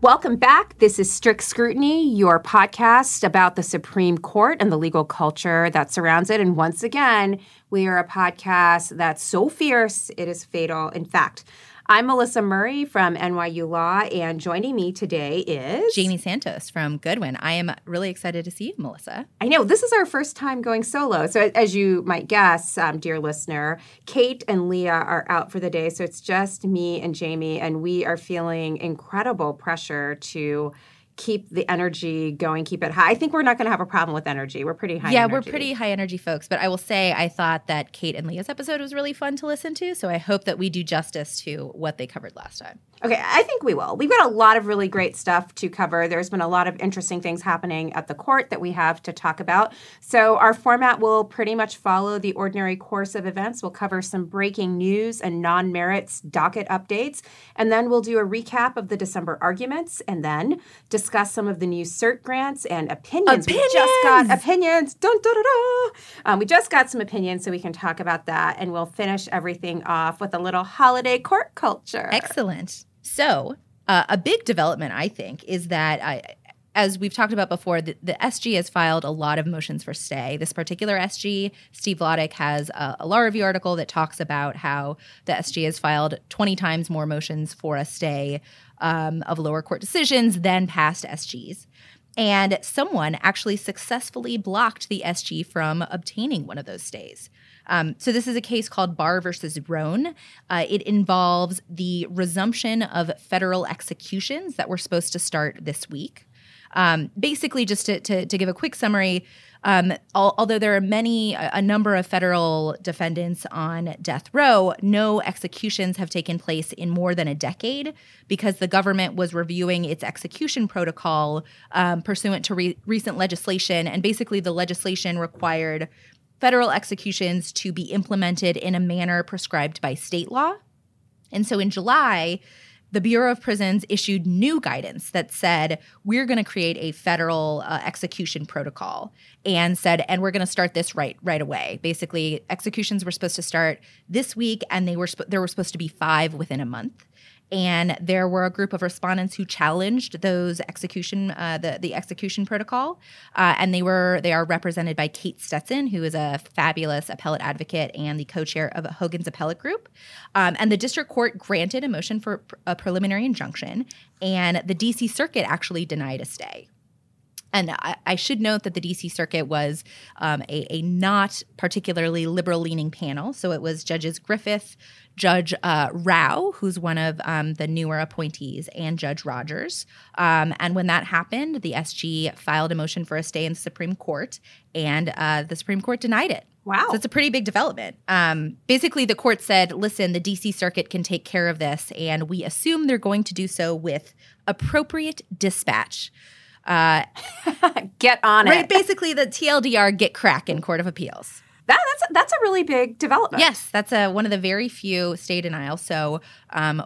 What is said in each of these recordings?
Welcome back. This is Strict Scrutiny, your podcast about the Supreme Court and the legal culture that surrounds it. And once again, we are a podcast that's so fierce, it is fatal. In fact, I'm Melissa Murray from NYU Law, and joining me today is Jamie Santos from Goodwin. I am really excited to see you, Melissa. I know. This is our first time going solo. So as you might guess, dear listener, Kate and Leah are out for the day. So it's just me and Jamie, and we are feeling incredible pressure to keep the energy going, keep it high. I think we're not going to have a problem with energy. We're pretty high energy. Yeah, we're pretty high energy folks. But I will say I thought that Kate and Leah's episode was really fun to listen to. So I hope that we do justice to what they covered last time. Okay, I think we will. We've got a lot of really great stuff to cover. There's been a lot of interesting things happening at the court that we have to talk about. So our format will pretty much follow the ordinary course of events. We'll cover some breaking news and non-merits docket updates. And then we'll do a recap of the December arguments. And then discuss some of the new cert grants and opinions. We just got opinions. Dun, dun, dun, dun. We just got some opinions, so we can talk about that. And we'll finish everything off with a little holiday court culture. Excellent. So a big development, I think, is that as we've talked about before, the SG has filed a lot of motions for stay. This particular SG, Steve Vladek, has a law review article that talks about how the SG has filed 20 times more motions for a stay of lower court decisions than past SGs. And someone actually successfully blocked the SG from obtaining one of those stays. So this is a case called Barr versus Roan. It involves the resumption of federal executions that were supposed to start this week. Basically, just to give a quick summary, although there are a number of federal defendants on death row, no executions have taken place in more than a decade because the government was reviewing its execution protocol pursuant to recent legislation. And basically, the legislation required federal executions to be implemented in a manner prescribed by state law. And so in July, the Bureau of Prisons issued new guidance that said, we're going to create a federal execution protocol, and said, and we're going to start this right away. Basically, executions were supposed to start this week, and there were supposed to be 5 within a month. And there were a group of respondents who challenged those the execution protocol, and they are represented by Kate Stetson, who is a fabulous appellate advocate and the co-chair of Hogan's Appellate Group. And the district court granted a motion for a preliminary injunction, and the D.C. Circuit actually denied a stay. And I should note that the D.C. Circuit was a not particularly liberal-leaning panel. So it was Judges Griffith, Judge Rao, who's one of the newer appointees, and Judge Rogers. And when that happened, the SG filed a motion for a stay in the Supreme Court, and the Supreme Court denied it. Wow. So it's a pretty big development. Basically, the court said, listen, the D.C. Circuit can take care of this, and we assume they're going to do so with appropriate dispatch. Get on right, it. Basically, the TLDR, get crack in Court of Appeals. That's a really big development. Yes, that's one of the very few stay denials. So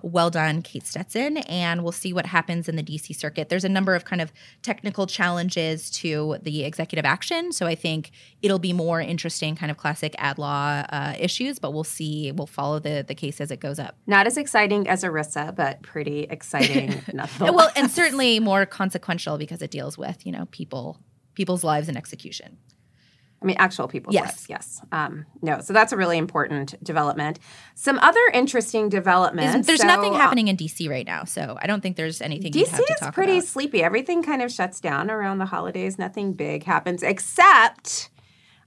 well done, Kate Stetson, and we'll see what happens in the D.C. Circuit. There's a number of kind of technical challenges to the executive action, so I think it'll be more interesting kind of classic ad law issues, but we'll see. We'll follow the case as it goes up. Not as exciting as ERISA, but pretty exciting nonetheless. Well, and certainly more consequential because it deals with, people's lives and execution. I mean, actual people's lives, yes. So that's a really important development. Some other interesting developments. There's nothing happening in D.C. right now, so I don't think there's anything you have to talk about. D.C. is pretty sleepy. Everything kind of shuts down around the holidays. Nothing big happens, except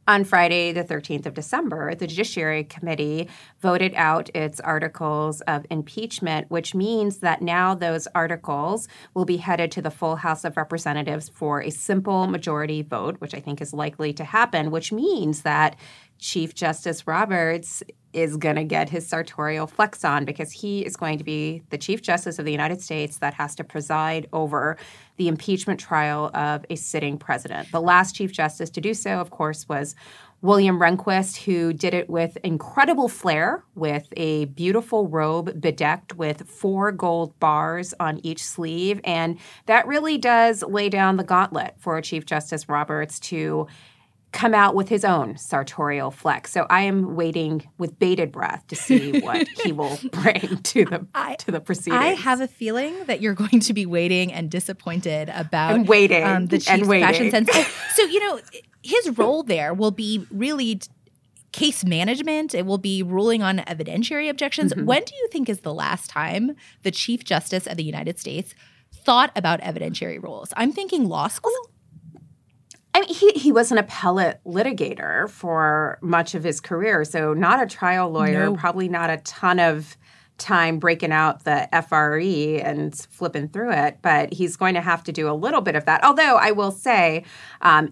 On Friday, the 13th of December, the Judiciary Committee voted out its articles of impeachment, which means that now those articles will be headed to the full House of Representatives for a simple majority vote, which I think is likely to happen, which means that Chief Justice Roberts is going to get his sartorial flex on because he is going to be the Chief Justice of the United States that has to preside over the impeachment trial of a sitting president. The last Chief Justice to do so, of course, was William Rehnquist, who did it with incredible flair, with a beautiful robe bedecked with 4 gold bars on each sleeve. And that really does lay down the gauntlet for Chief Justice Roberts to come out with his own sartorial flex. So I am waiting with bated breath to see what he will bring to the proceedings. I have a feeling that you're going to be waiting and disappointed about the Chief's fashion sense. So, his role there will be really case management. It will be ruling on evidentiary objections. Mm-hmm. When do you think is the last time the Chief Justice of the United States thought about evidentiary rules? I'm thinking law school. He was an appellate litigator for much of his career, so not a trial lawyer, Probably not a ton of time breaking out the FRE and flipping through it, but he's going to have to do a little bit of that. Although I will say,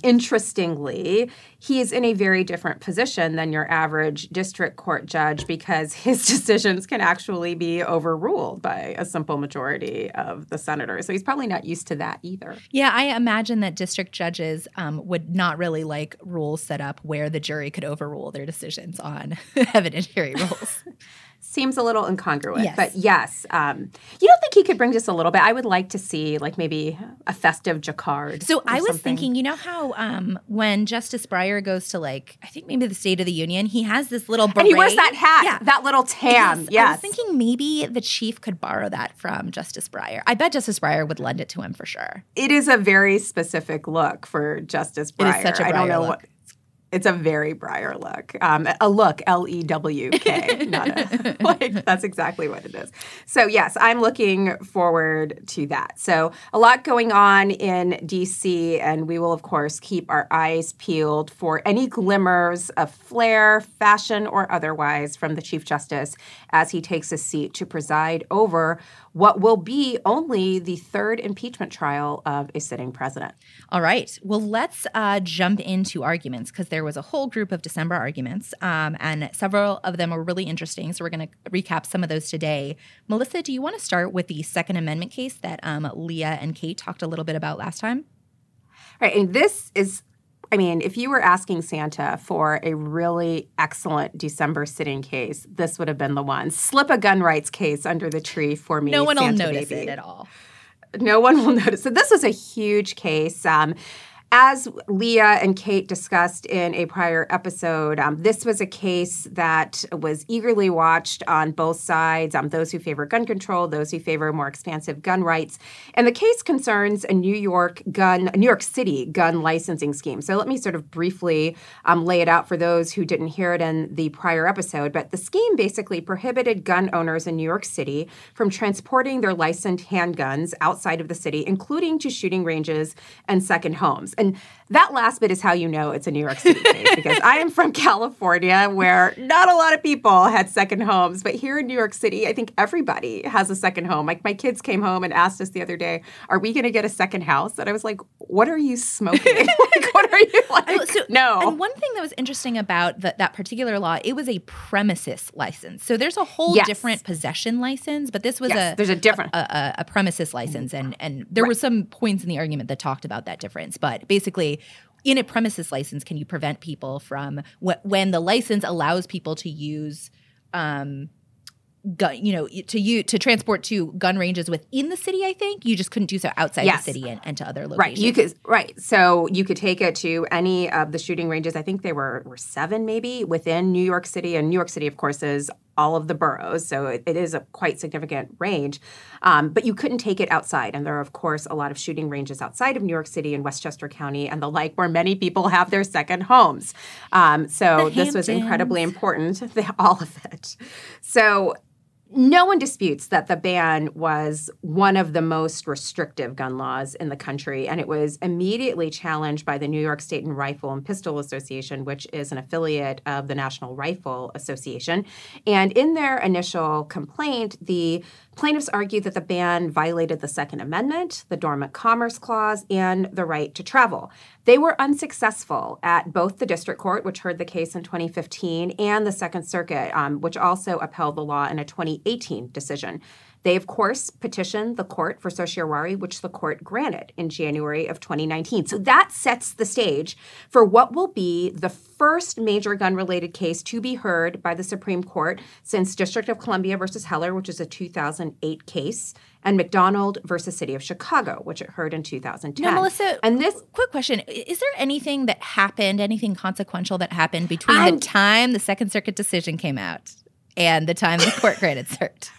interestingly, he is in a very different position than your average district court judge because his decisions can actually be overruled by a simple majority of the senators. So he's probably not used to that either. Yeah, I imagine that district judges would not really like rules set up where the jury could overrule their decisions on evidentiary rules. Seems a little incongruous, But yes. You don't think he could bring just a little bit? I would like to see maybe a festive jacquard. So I was thinking, how when Justice Breyer goes to I think maybe the State of the Union, he has this little beret. And he wears that hat, that little tam. Yes. I was thinking maybe the Chief could borrow that from Justice Breyer. I bet Justice Breyer would lend it to him for sure. It is a very specific look for Justice Breyer. It is such a Breyer look. It's a very Breyer look. A look, L-E-W-K. Not a, that's exactly what it is. So, yes, I'm looking forward to that. So, a lot going on in D.C., and we will, of course, keep our eyes peeled for any glimmers of flair, fashion, or otherwise from the Chief Justice as he takes his seat to preside over what will be only the third impeachment trial of a sitting president. All right. Well, let's jump into arguments because there was a whole group of December arguments, and several of them were really interesting. So we're going to recap some of those today. Melissa, do you want to start with the Second Amendment case that Leah and Kate talked a little bit about last time? Right. And this is, if you were asking Santa for a really excellent December sitting case, this would have been the one. Slip a gun rights case under the tree for me, Santa. No one will notice it at all. No one will notice. So this was a huge case. As Leah and Kate discussed in a prior episode, this was a case that was eagerly watched on both sides, those who favor gun control, those who favor more expansive gun rights. And the case concerns a New York City gun licensing scheme. So let me sort of briefly lay it out for those who didn't hear it in the prior episode. But the scheme basically prohibited gun owners in New York City from transporting their licensed handguns outside of the city, including to shooting ranges and second homes. And that last bit is how you know it's a New York City case, because I am from California, where not a lot of people had second homes. But here in New York City, I think everybody has a second home. My kids came home and asked us the other day, are we going to get a second house? And I was like, what are you smoking? What are you like? So, no. And one thing that was interesting about that particular law, it was a premises license. So there's a whole different possession license, but this was a premises license. And there were some points in the argument that talked about that difference. But basically, in a premises license, can you prevent people from when the license allows people to use, to transport to gun ranges within the city? I think you just couldn't do so outside the city and to other locations. Right, So you could take it to any of the shooting ranges. I think there were 7, maybe, within New York City, and New York City, of course, is all of the boroughs, so it is a quite significant range. But you couldn't take it outside, and there are, of course, a lot of shooting ranges outside of New York City and Westchester County and the like, where many people have their second homes. So this was incredibly important, all of it. So No one disputes that the ban was one of the most restrictive gun laws in the country, and it was immediately challenged by the New York State Rifle and Pistol Association, which is an affiliate of the National Rifle Association. And in their initial complaint, the plaintiffs argued that the ban violated the Second Amendment, the Dormant Commerce Clause, and the right to travel. They were unsuccessful at both the district court, which heard the case in 2015, and the Second Circuit, which also upheld the law in a 2018 decision. They, of course, petitioned the court for certiorari, which the court granted in January of 2019. So that sets the stage for what will be the first major gun-related case to be heard by the Supreme Court since District of Columbia versus Heller, which is a 2008 case, and McDonald versus City of Chicago, which it heard in 2010. Now, Melissa, and this quick question. Is there anything that happened, anything consequential that happened between the time the Second Circuit decision came out and the time the court granted cert?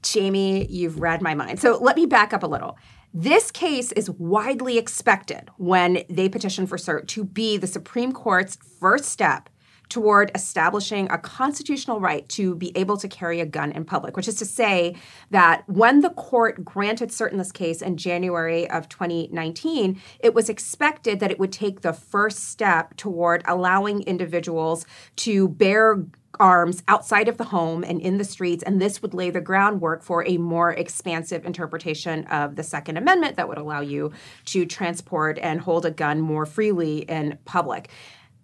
Jamie, you've read my mind. So let me back up a little. This case is widely expected when they petition for cert to be the Supreme Court's first step toward establishing a constitutional right to be able to carry a gun in public, which is to say that when the court granted cert in this case in January of 2019, it was expected that it would take the first step toward allowing individuals to bear arms outside of the home and in the streets, and this would lay the groundwork for a more expansive interpretation of the Second Amendment that would allow you to transport and hold a gun more freely in public.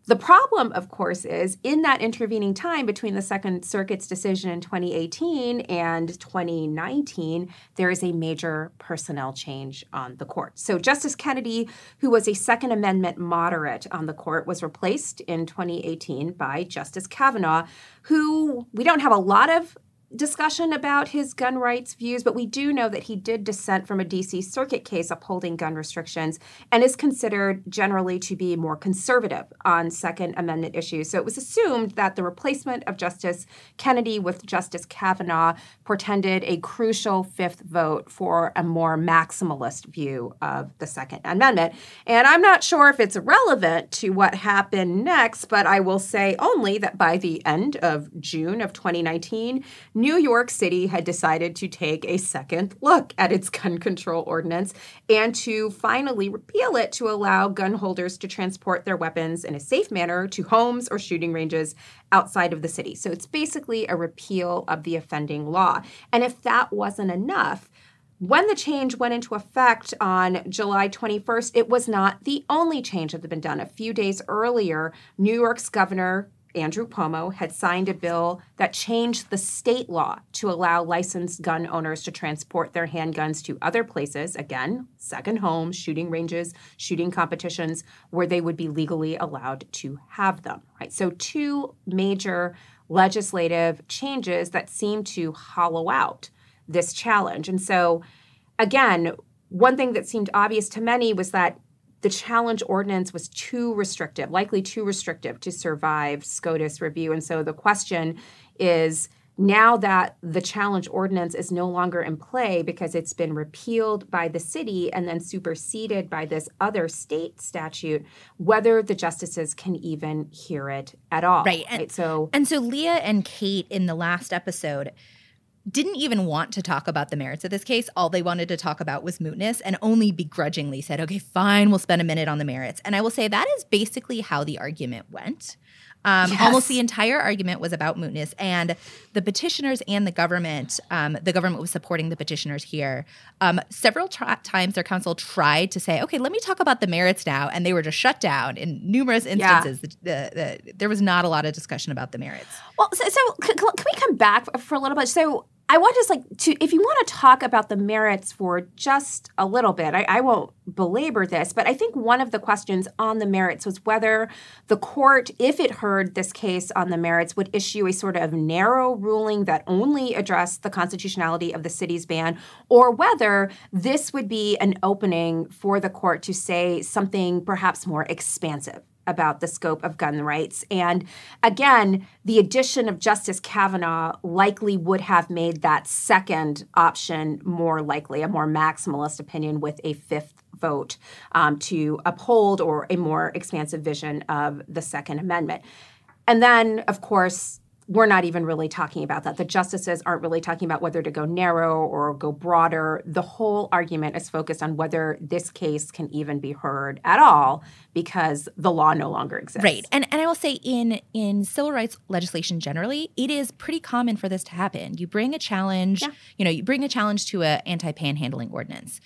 The problem, of course, is in that intervening time between the Second Circuit's decision in 2018 and 2019, there is a major personnel change on the court. So Justice Kennedy, who was a Second Amendment moderate on the court, was replaced in 2018 by Justice Kavanaugh, who we don't have a lot of discussion about his gun rights views, but we do know that he did dissent from a D.C. Circuit case upholding gun restrictions and is considered generally to be more conservative on Second Amendment issues. So it was assumed that the replacement of Justice Kennedy with Justice Kavanaugh portended a crucial fifth vote for a more maximalist view of the Second Amendment. And I'm not sure if it's relevant to what happened next, but I will say only that by the end of June of 2019, New York City had decided to take a second look at its gun control ordinance and to finally repeal it to allow gun holders to transport their weapons in a safe manner to homes or shooting ranges outside of the city. So it's basically a repeal of the offending law. And if that wasn't enough, when the change went into effect on July 21st, it was not the only change that had been done. A few days earlier, New York's governor, Andrew Cuomo, had signed a bill that changed the state law to allow licensed gun owners to transport their handguns to other places, again, second homes, shooting ranges, shooting competitions, where they would be legally allowed to have them, right? So two major legislative changes that seem to hollow out this challenge. And so, again, one thing that seemed obvious to many was that the challenge ordinance was too restrictive, likely too restrictive to survive SCOTUS review. And so the question is, now that the challenge ordinance is no longer in play because it's been repealed by the city and then superseded by this other state statute, whether the justices can even hear it at all. Right. So Leah and Kate in the last episode didn't even want to talk about the merits of this case. All they wanted to talk about was mootness, and only begrudgingly said, okay, fine, we'll spend a minute on the merits. And I will say that is basically how the argument went. Yes. Almost the entire argument was about mootness, and the petitioners and the government was supporting the petitioners here. Several times their counsel tried to say, okay, let me talk about the merits now, and they were just shut down in numerous instances. Yeah. There was not a lot of discussion about the merits. Well, so can we come back for a little bit? So I want us if you want to talk about the merits for just a little bit, I won't belabor this, but I think one of the questions on the merits was whether the court, if it heard this case on the merits, would issue a sort of narrow ruling that only addressed the constitutionality of the city's ban, or whether this would be an opening for the court to say something perhaps more expansive about the scope of gun rights. And again, the addition of Justice Kavanaugh likely would have made that second option more likely, a more maximalist opinion with a fifth vote to uphold or a more expansive vision of the Second Amendment. And then, of course, we're not even really talking about that. The justices aren't really talking about whether to go narrow or go broader. The whole argument is focused on whether this case can even be heard at all because the law no longer exists. Right. And I will say in civil rights legislation generally, it is pretty common for this to happen. You bring a challenge, you bring a challenge to an anti-panhandling ordinance.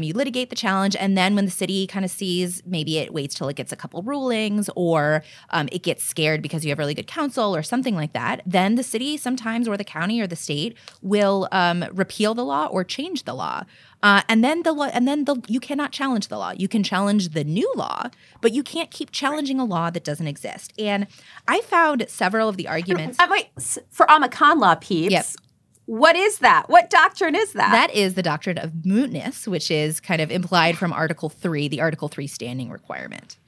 You litigate the challenge, and then when the city kind of sees, maybe it waits till it gets a couple rulings, or it gets scared because you have really good counsel or something like that, then the city sometimes, or the county or the state, will repeal the law or change the law. You cannot challenge the law. You can challenge the new law, but you can't keep challenging a law that doesn't exist. And I found several of the arguments. For Amakan law peeps. Yep. What is that? What doctrine is that? That is the doctrine of mootness, which is kind of implied from Article 3, the Article 3 standing requirement.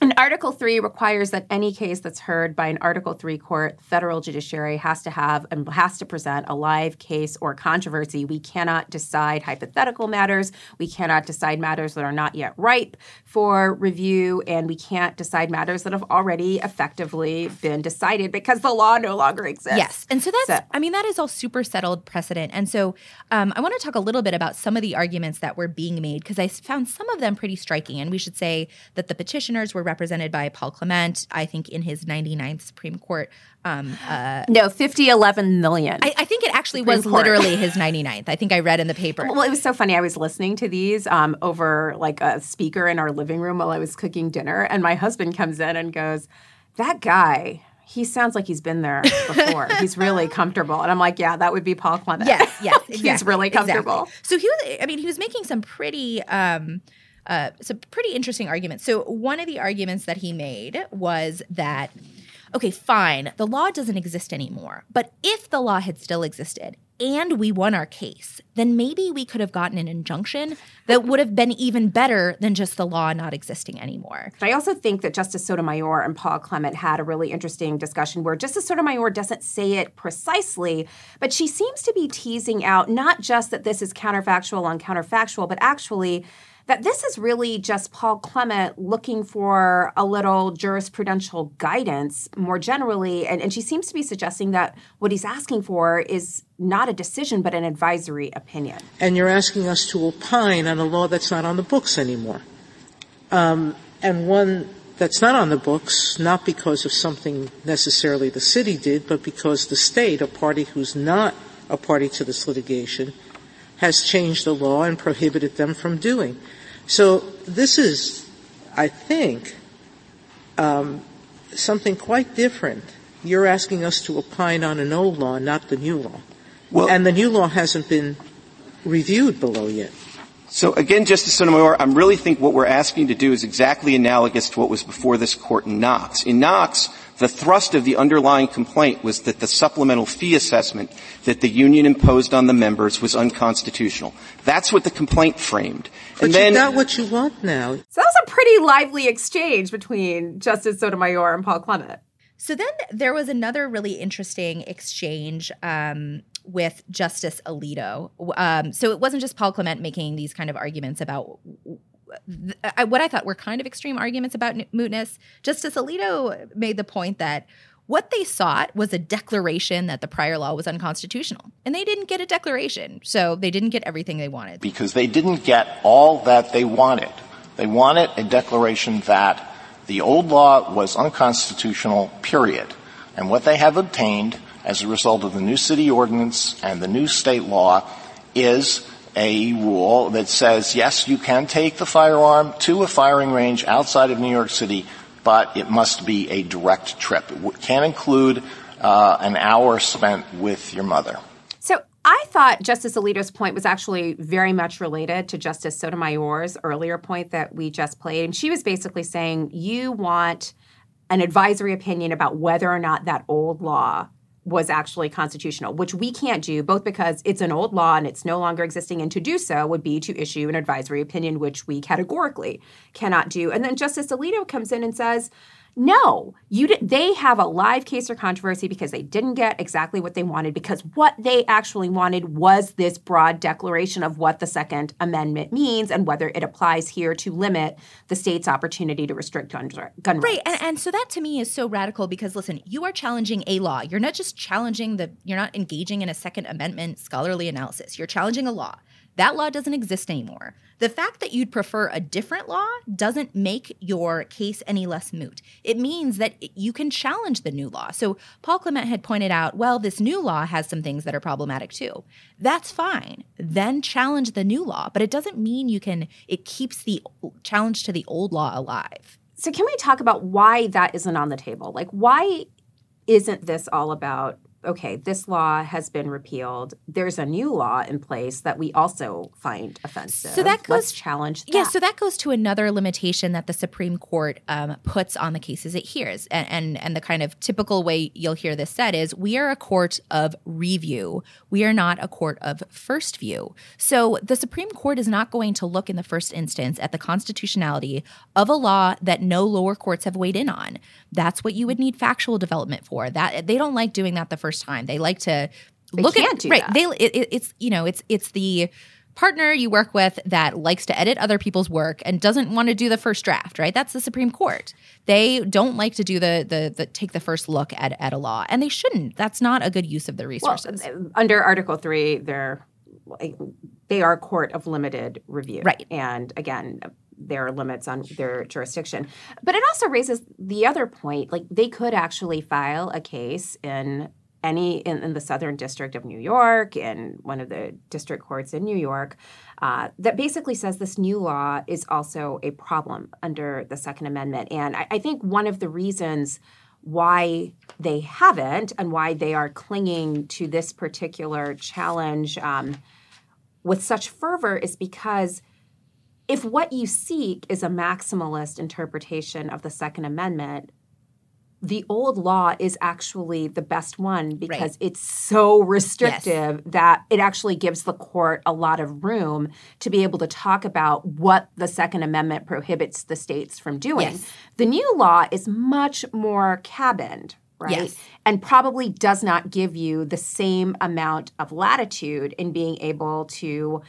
And Article 3 requires that any case that's heard by an Article 3 court, federal judiciary has to present a live case or controversy. We cannot decide hypothetical matters. We cannot decide matters that are not yet ripe for review. And we can't decide matters that have already effectively been decided because the law no longer exists. Yes. And so that is all super settled precedent. And so I want to talk a little bit about some of the arguments that were being made because I found some of them pretty striking. And we should say that the petitioners were represented by Paul Clement, I think in his 99th Supreme Court. 5011 million. I think it actually Supreme was Court. Literally his 99th. I think I read in the paper. Well, it was so funny. I was listening to these over like a speaker in our living room while I was cooking dinner. And my husband comes in and goes, that guy, he sounds like he's been there before. He's really comfortable. And I'm like, yeah, that would be Paul Clement. Yes, yes. Exactly, he's really comfortable. Exactly. So he was making some pretty... it's a pretty interesting argument. So one of the arguments that he made was that, okay, fine, the law doesn't exist anymore. But if the law had still existed and we won our case, then maybe we could have gotten an injunction that would have been even better than just the law not existing anymore. But I also think that Justice Sotomayor and Paul Clement had a really interesting discussion where Justice Sotomayor doesn't say it precisely, but she seems to be teasing out not just that this is counterfactual on counterfactual, but actually that this is really just Paul Clement looking for a little jurisprudential guidance more generally. And she seems to be suggesting that what he's asking for is not a decision but an advisory opinion. And you're asking us to opine on a law that's not on the books anymore. And one that's not on the books, not because of something necessarily the city did, but because the state, a party who's not a party to this litigation, has changed the law and prohibited them from doing. So this is, I think, something quite different. You're asking us to opine on an old law, not the new law. Well, and the new law hasn't been reviewed below yet. So again, Justice Sotomayor, I really think what we're asking to do is exactly analogous to what was before this court in Knox. In Knox, the thrust of the underlying complaint was that the supplemental fee assessment that the union imposed on the members was unconstitutional. That's what the complaint framed. But you got what you want now. So that was a pretty lively exchange between Justice Sotomayor and Paul Clement. So then there was another really interesting exchange with Justice Alito. So it wasn't just Paul Clement making these kind of arguments about what I thought were kind of extreme arguments about mootness. Justice Alito made the point that what they sought was a declaration that the prior law was unconstitutional. And they didn't get a declaration, so they didn't get everything they wanted. Because they didn't get all that they wanted. They wanted a declaration that the old law was unconstitutional, period. And what they have obtained as a result of the new city ordinance and the new state law is a rule that says, yes, you can take the firearm to a firing range outside of New York City, but it must be a direct trip. It can include an hour spent with your mother. So I thought Justice Alito's point was actually very much related to Justice Sotomayor's earlier point that we just played. And she was basically saying you want an advisory opinion about whether or not that old law was actually constitutional, which we can't do, both because it's an old law and it's no longer existing, and to do so would be to issue an advisory opinion, which we categorically cannot do. And then Justice Alito comes in and says, No, you did. They have a live case or controversy because they didn't get exactly what they wanted, because what they actually wanted was this broad declaration of what the Second Amendment means and whether it applies here to limit the state's opportunity to restrict gun rights. Right, and so that to me is so radical because, listen, you are challenging a law. You're not just challenging you're not engaging in a Second Amendment scholarly analysis. You're challenging a law. That law doesn't exist anymore. The fact that you'd prefer a different law doesn't make your case any less moot. It means that you can challenge the new law. So Paul Clement had pointed out, well, this new law has some things that are problematic too. That's fine. Then challenge the new law. But it doesn't mean it keeps the challenge to the old law alive. So can we talk about why that isn't on the table? Like, why isn't this all about, okay, this law has been repealed. There's a new law in place that we also find offensive. So that goes, let's challenge that. Yeah, so that goes to another limitation that the Supreme Court puts on the cases it hears. And the kind of typical way you'll hear this said is, we are a court of review. We are not a court of first view. So the Supreme Court is not going to look in the first instance at the constitutionality of a law that no lower courts have weighed in on. That's what you would need factual development for. That they don't like doing that the first time. They like to look at it. Right. It's the partner you work with that likes to edit other people's work and doesn't want to do the first draft, right? That's the Supreme Court. They don't like to do the take the first look at a law, and they shouldn't. That's not a good use of the resources. Well, under Article 3, they are a court of limited review. Right. And again, there are limits on their jurisdiction. But it also raises the other point, like they could actually file a case in the Southern District of New York, in one of the district courts in New York, that basically says this new law is also a problem under the Second Amendment. And I think one of the reasons why they haven't and why they are clinging to this particular challenge with such fervor is because if what you seek is a maximalist interpretation of the Second Amendment, the old law is actually the best one because it's so restrictive that it actually gives the court a lot of room to be able to talk about what the Second Amendment prohibits the states from doing. Yes. The new law is much more cabined, right? Yes. And probably does not give you the same amount of latitude in being able to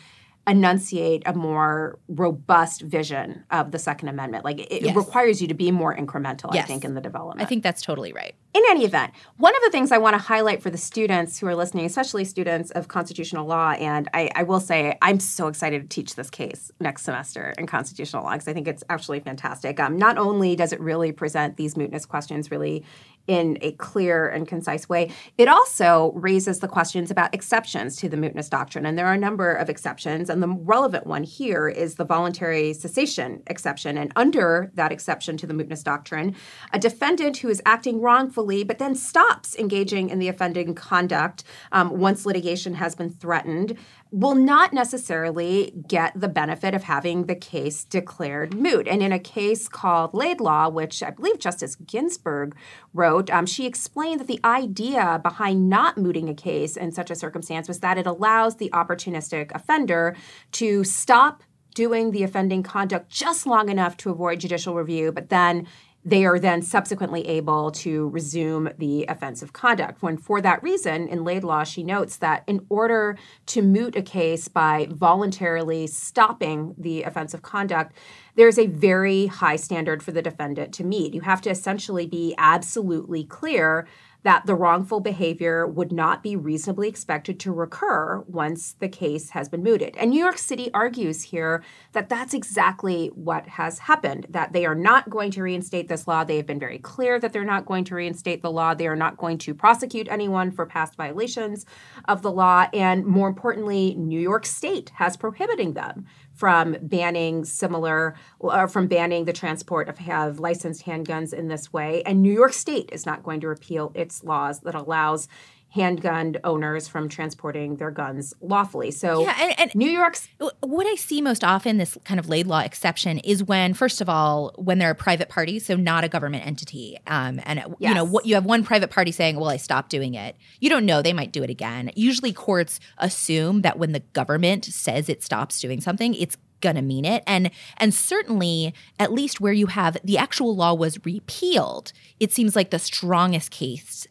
enunciate a more robust vision of the Second Amendment. Like, it requires you to be more incremental, I think, in the development. I think that's totally right. In any event, one of the things I want to highlight for the students who are listening, especially students of constitutional law, and I will say I'm so excited to teach this case next semester in constitutional law because I think it's actually fantastic. Not only does it really present these mootness questions really in a clear and concise way, it also raises the questions about exceptions to the mootness doctrine. And there are a number of exceptions, and the relevant one here is the voluntary cessation exception. And under that exception to the mootness doctrine, a defendant who is acting wrongfully but then stops engaging in the offending conduct once litigation has been threatened will not necessarily get the benefit of having the case declared moot. And in a case called Laidlaw, which I believe Justice Ginsburg wrote, she explained that the idea behind not mooting a case in such a circumstance was that it allows the opportunistic offender to stop doing the offending conduct just long enough to avoid judicial review, but then they are then subsequently able to resume the offensive conduct. When for that reason, in Laidlaw, she notes that in order to moot a case by voluntarily stopping the offensive conduct, there's a very high standard for the defendant to meet. You have to essentially be absolutely clear that the wrongful behavior would not be reasonably expected to recur once the case has been mooted. And New York City argues here that that's exactly what has happened, that they are not going to reinstate this law. They have been very clear that they're not going to reinstate the law. They are not going to prosecute anyone for past violations of the law. And more importantly, New York State has prohibited them from banning the transport of licensed handguns in this way. And New York State is not going to repeal its laws that allows handgun owners from transporting their guns lawfully. So and New York's... What I see most often, this kind of Laidlaw exception, is when, first of all, when there are private parties, so not a government entity. You have one private party saying, well, I stopped doing it. You don't know. They might do it again. Usually courts assume that when the government says it stops doing something, it's gonna mean it. And certainly, at least where you have the actual law was repealed, it seems like the strongest case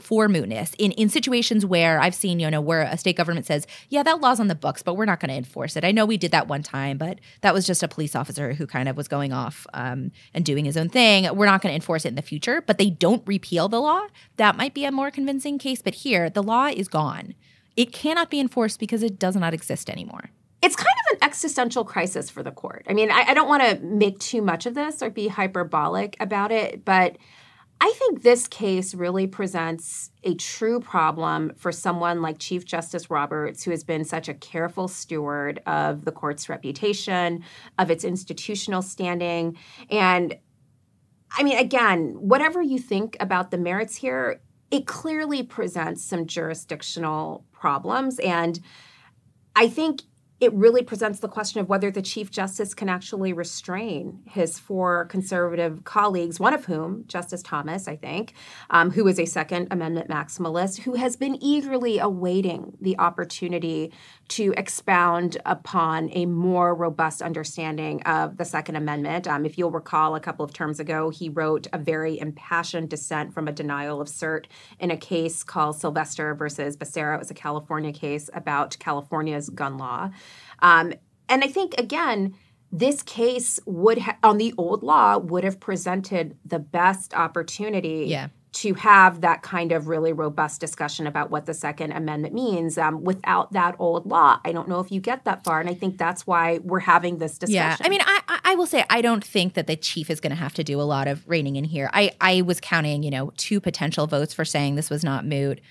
for mootness in situations where I've seen, you know, where a state government says, yeah, that law's on the books, but we're not going to enforce it. I know we did that one time, but that was just a police officer who kind of was going off and doing his own thing. We're not going to enforce it in the future, but they don't repeal the law. That might be a more convincing case, but here, the law is gone. It cannot be enforced because it does not exist anymore. It's kind of an existential crisis for the court. I mean, I don't want to make too much of this or be hyperbolic about it, but I think this case really presents a true problem for someone like Chief Justice Roberts, who has been such a careful steward of the court's reputation, of its institutional standing. And I mean, again, whatever you think about the merits here, it clearly presents some jurisdictional problems. And I think it really presents the question of whether the Chief Justice can actually restrain his four conservative colleagues, one of whom, Justice Thomas, I think, who is a Second Amendment maximalist, who has been eagerly awaiting the opportunity to expound upon a more robust understanding of the Second Amendment. If you'll recall, a couple of terms ago, he wrote a very impassioned dissent from a denial of cert in a case called Sylvester versus Becerra. It was a California case about California's gun law. And I think, again, this case would on the old law would have presented the best opportunity to have that kind of really robust discussion about what the Second Amendment means. Without that old law, I don't know if you get that far. And I think that's why we're having this discussion. Yeah, I mean, I will say I don't think that the chief is going to have to do a lot of reining in here. I was counting, you know, two potential votes for saying this was not moot.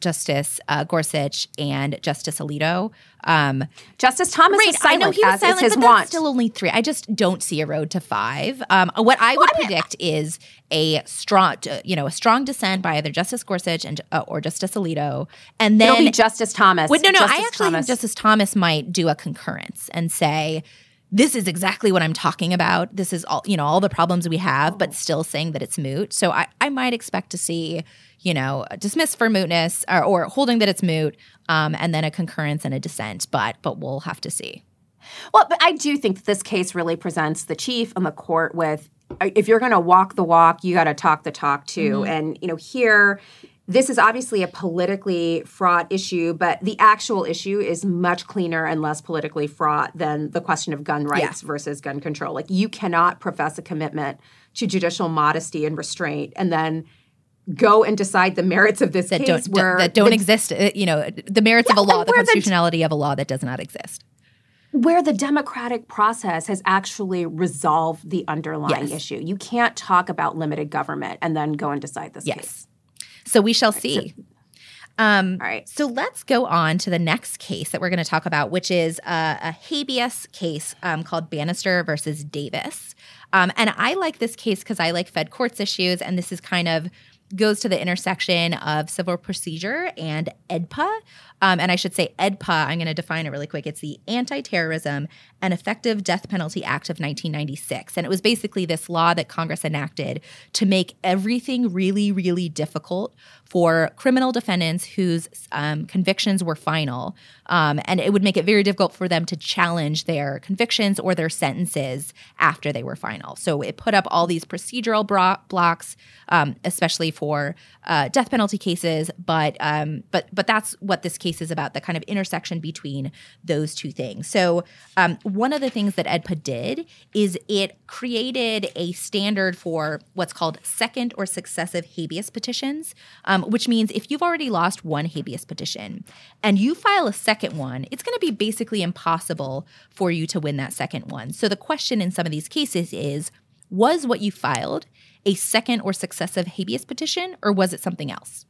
Justice Gorsuch and Justice Alito. Justice Thomas is silent. I know he was silent, but that's still only three. I just don't see a road to five. What I would predict is a strong, a strong dissent by either Justice Gorsuch and or Justice Alito, and then it'll be Justice Thomas. Wait, no, I actually think Justice Thomas might do a concurrence and say, this is exactly what I'm talking about. This is all, you know, all the problems we have, but still saying that it's moot. So I might expect to see, you know, dismiss for mootness or holding that it's moot, and then a concurrence and a dissent. But we'll have to see. Well, but I do think that this case really presents the chief and the court with, if you're going to walk the walk, you got to talk the talk too. Mm-hmm. And you know, here, this is obviously a politically fraught issue, but the actual issue is much cleaner and less politically fraught than the question of gun rights versus gun control. Like, you cannot profess a commitment to judicial modesty and restraint and then go and decide the merits of this that case exist, you know, the merits of a law, the constitutionality of a law that does not exist. Where the democratic process has actually resolved the underlying issue. You can't talk about limited government and then go and decide this case. So we shall see. All right. So let's go on to the next case that we're going to talk about, which is a habeas case called Bannister versus Davis. And I like this case because I like Fed courts issues, and this is kind of goes to the intersection of civil procedure and AEDPA. And I should say AEDPA, I'm going to define it really quick. It's the Anti-Terrorism and Effective Death Penalty Act of 1996. And it was basically this law that Congress enacted to make everything really, really difficult for criminal defendants whose convictions were final. And it would make it very difficult for them to challenge their convictions or their sentences after they were final. So it put up all these procedural blocks, especially for death penalty cases. But that's what this case is about, the kind of intersection between those two things. So one of the things that AEDPA did is it created a standard for what's called second or successive habeas petitions, which means if you've already lost one habeas petition and you file a second one, it's going to be basically impossible for you to win that second one. So the question in some of these cases is, was what you filed a second or successive habeas petition, or was it something else?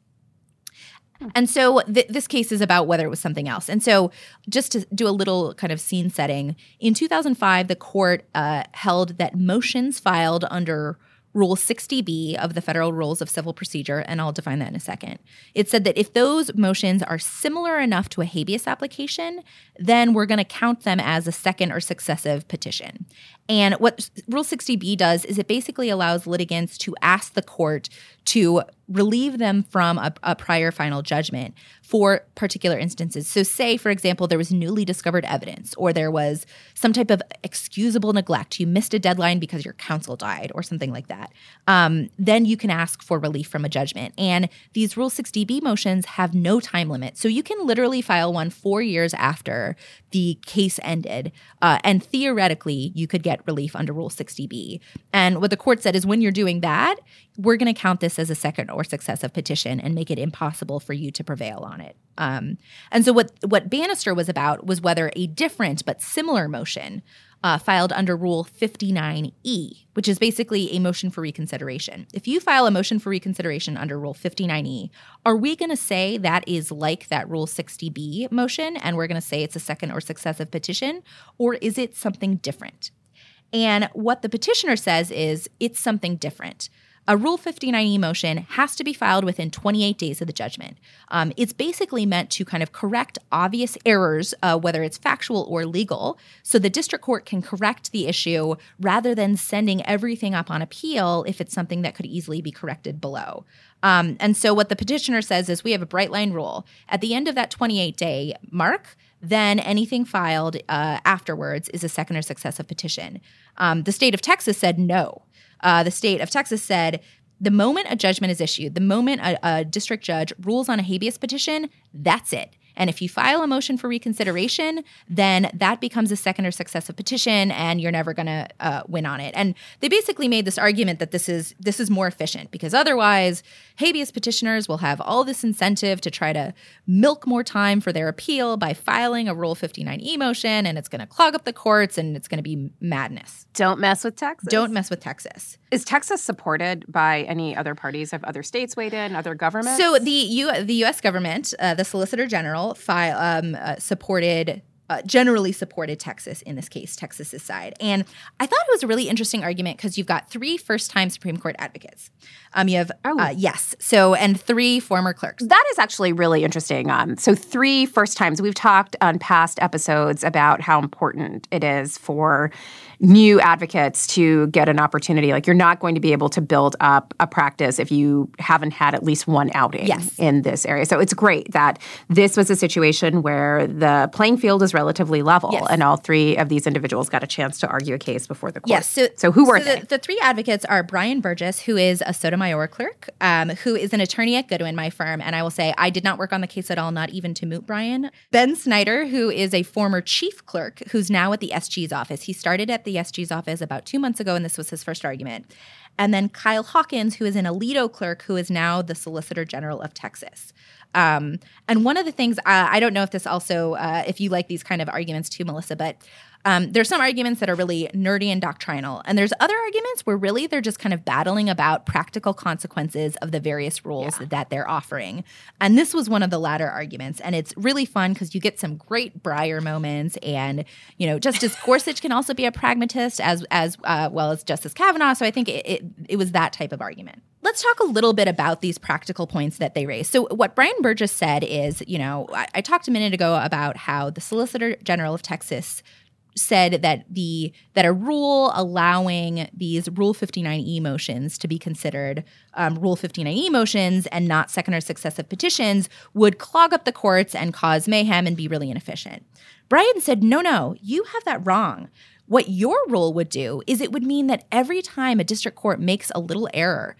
And so this case is about whether it was something else. And so just to do a little kind of scene setting, in 2005, the court held that motions filed under Rule 60B of the Federal Rules of Civil Procedure, and I'll define that in a second, it said that if those motions are similar enough to a habeas application, then we're going to count them as a second or successive petition. And what Rule 60B does is it basically allows litigants to ask the court to relieve them from a prior final judgment for particular instances. So say, for example, there was newly discovered evidence, or there was some type of excusable neglect. You missed a deadline because your counsel died or something like that. Then you can ask for relief from a judgment. And these Rule 60B motions have no time limit. So you can literally file one 4 years after the case ended. And theoretically, you could get relief under Rule 60B. And what the court said is when you're doing that, we're going to count this as a second or successive petition and make it impossible for you to prevail on it. And so what Bannister was about was whether a different but similar motion filed under Rule 59E, which is basically a motion for reconsideration. If you file a motion for reconsideration under Rule 59E, are we going to say that is like that Rule 60B motion and we're going to say it's a second or successive petition, or is it something different? And what the petitioner says is it's something different. A Rule 59E motion has to be filed within 28 days of the judgment. It's basically meant to kind of correct obvious errors, whether it's factual or legal, so the district court can correct the issue rather than sending everything up on appeal if it's something that could easily be corrected below. And so what the petitioner says is we have a bright line rule. At the end of that 28-day mark, then anything filed afterwards is a second or successive petition. The state of Texas said no. The state of Texas said the moment a judgment is issued, the moment a district judge rules on a habeas petition, that's it. And if you file a motion for reconsideration, then that becomes a second or successive petition and you're never going to win on it. And they basically made this argument that this is more efficient because otherwise habeas petitioners will have all this incentive to try to milk more time for their appeal by filing a Rule 59E motion, and it's going to clog up the courts and it's going to be madness. Don't mess with Texas. Don't mess with Texas. Is Texas supported by any other parties? Have other states weighed in, other governments? So the U.S. government, the Solicitor General, generally supported Texas in this case, Texas's side. And I thought it was a really interesting argument because you've got three first-time Supreme Court advocates. You have and three former clerks. That is actually really interesting. So three first times. We've talked on past episodes about how important it is for new advocates to get an opportunity. Like, you're not going to be able to build up a practice if you haven't had at least one outing in this area. So it's great that this was a situation where the playing field is relatively level, and all three of these individuals got a chance to argue a case before the court. Yes. So who were they? The three advocates are Brian Burgess, who is a Sotomayor clerk, who is an attorney at Goodwin, my firm, and I will say I did not work on the case at all, not even to moot Brian. Ben Snyder, who is a former chief clerk, who's now at the SG's office. He started at the SG's office about 2 months ago, and this was his first argument. And then Kyle Hawkins, who is an Alito clerk, who is now the Solicitor General of Texas. And one of the things, I don't know if this also, if you like these kind of arguments too, Melissa, but there's some arguments that are really nerdy and doctrinal. And there's other arguments where really they're just kind of battling about practical consequences of the various rules that they're offering. And this was one of the latter arguments. And it's really fun because you get some great Breyer moments. And, you know, Justice Gorsuch can also be a pragmatist as well as Justice Kavanaugh. So I think it was that type of argument. Let's talk a little bit about these practical points that they raised. So what Brian Burgess said is, you know, I talked a minute ago about how the Solicitor General of Texas said that that a rule allowing these Rule 59E motions to be considered Rule 59E motions and not second or successive petitions would clog up the courts and cause mayhem and be really inefficient. Brian said, no, you have that wrong. What your rule would do is it would mean that every time a district court makes a little error,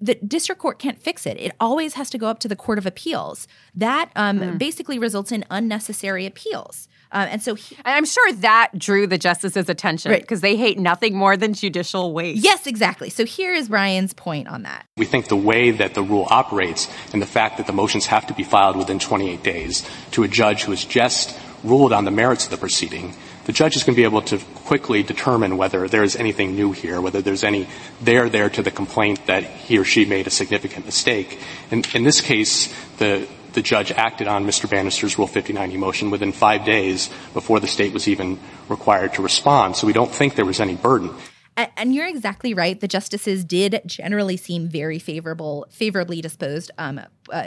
the district court can't fix it. It always has to go up to the Court of Appeals. That basically results in unnecessary appeals. And so I'm sure that drew the justices' attention because they hate nothing more than judicial waste. Yes, exactly. So here is Brian's point on that. We think the way that the rule operates and the fact that the motions have to be filed within 28 days to a judge who has just ruled on the merits of the proceeding, the judge is going to be able to quickly determine whether there is anything new here, whether there's any there to the complaint that he or she made a significant mistake. And in this case, the judge acted on Mr. Bannister's Rule 59E motion within 5 days before the state was even required to respond. So we don't think there was any burden. And you're exactly right. The justices did generally seem very favorably disposed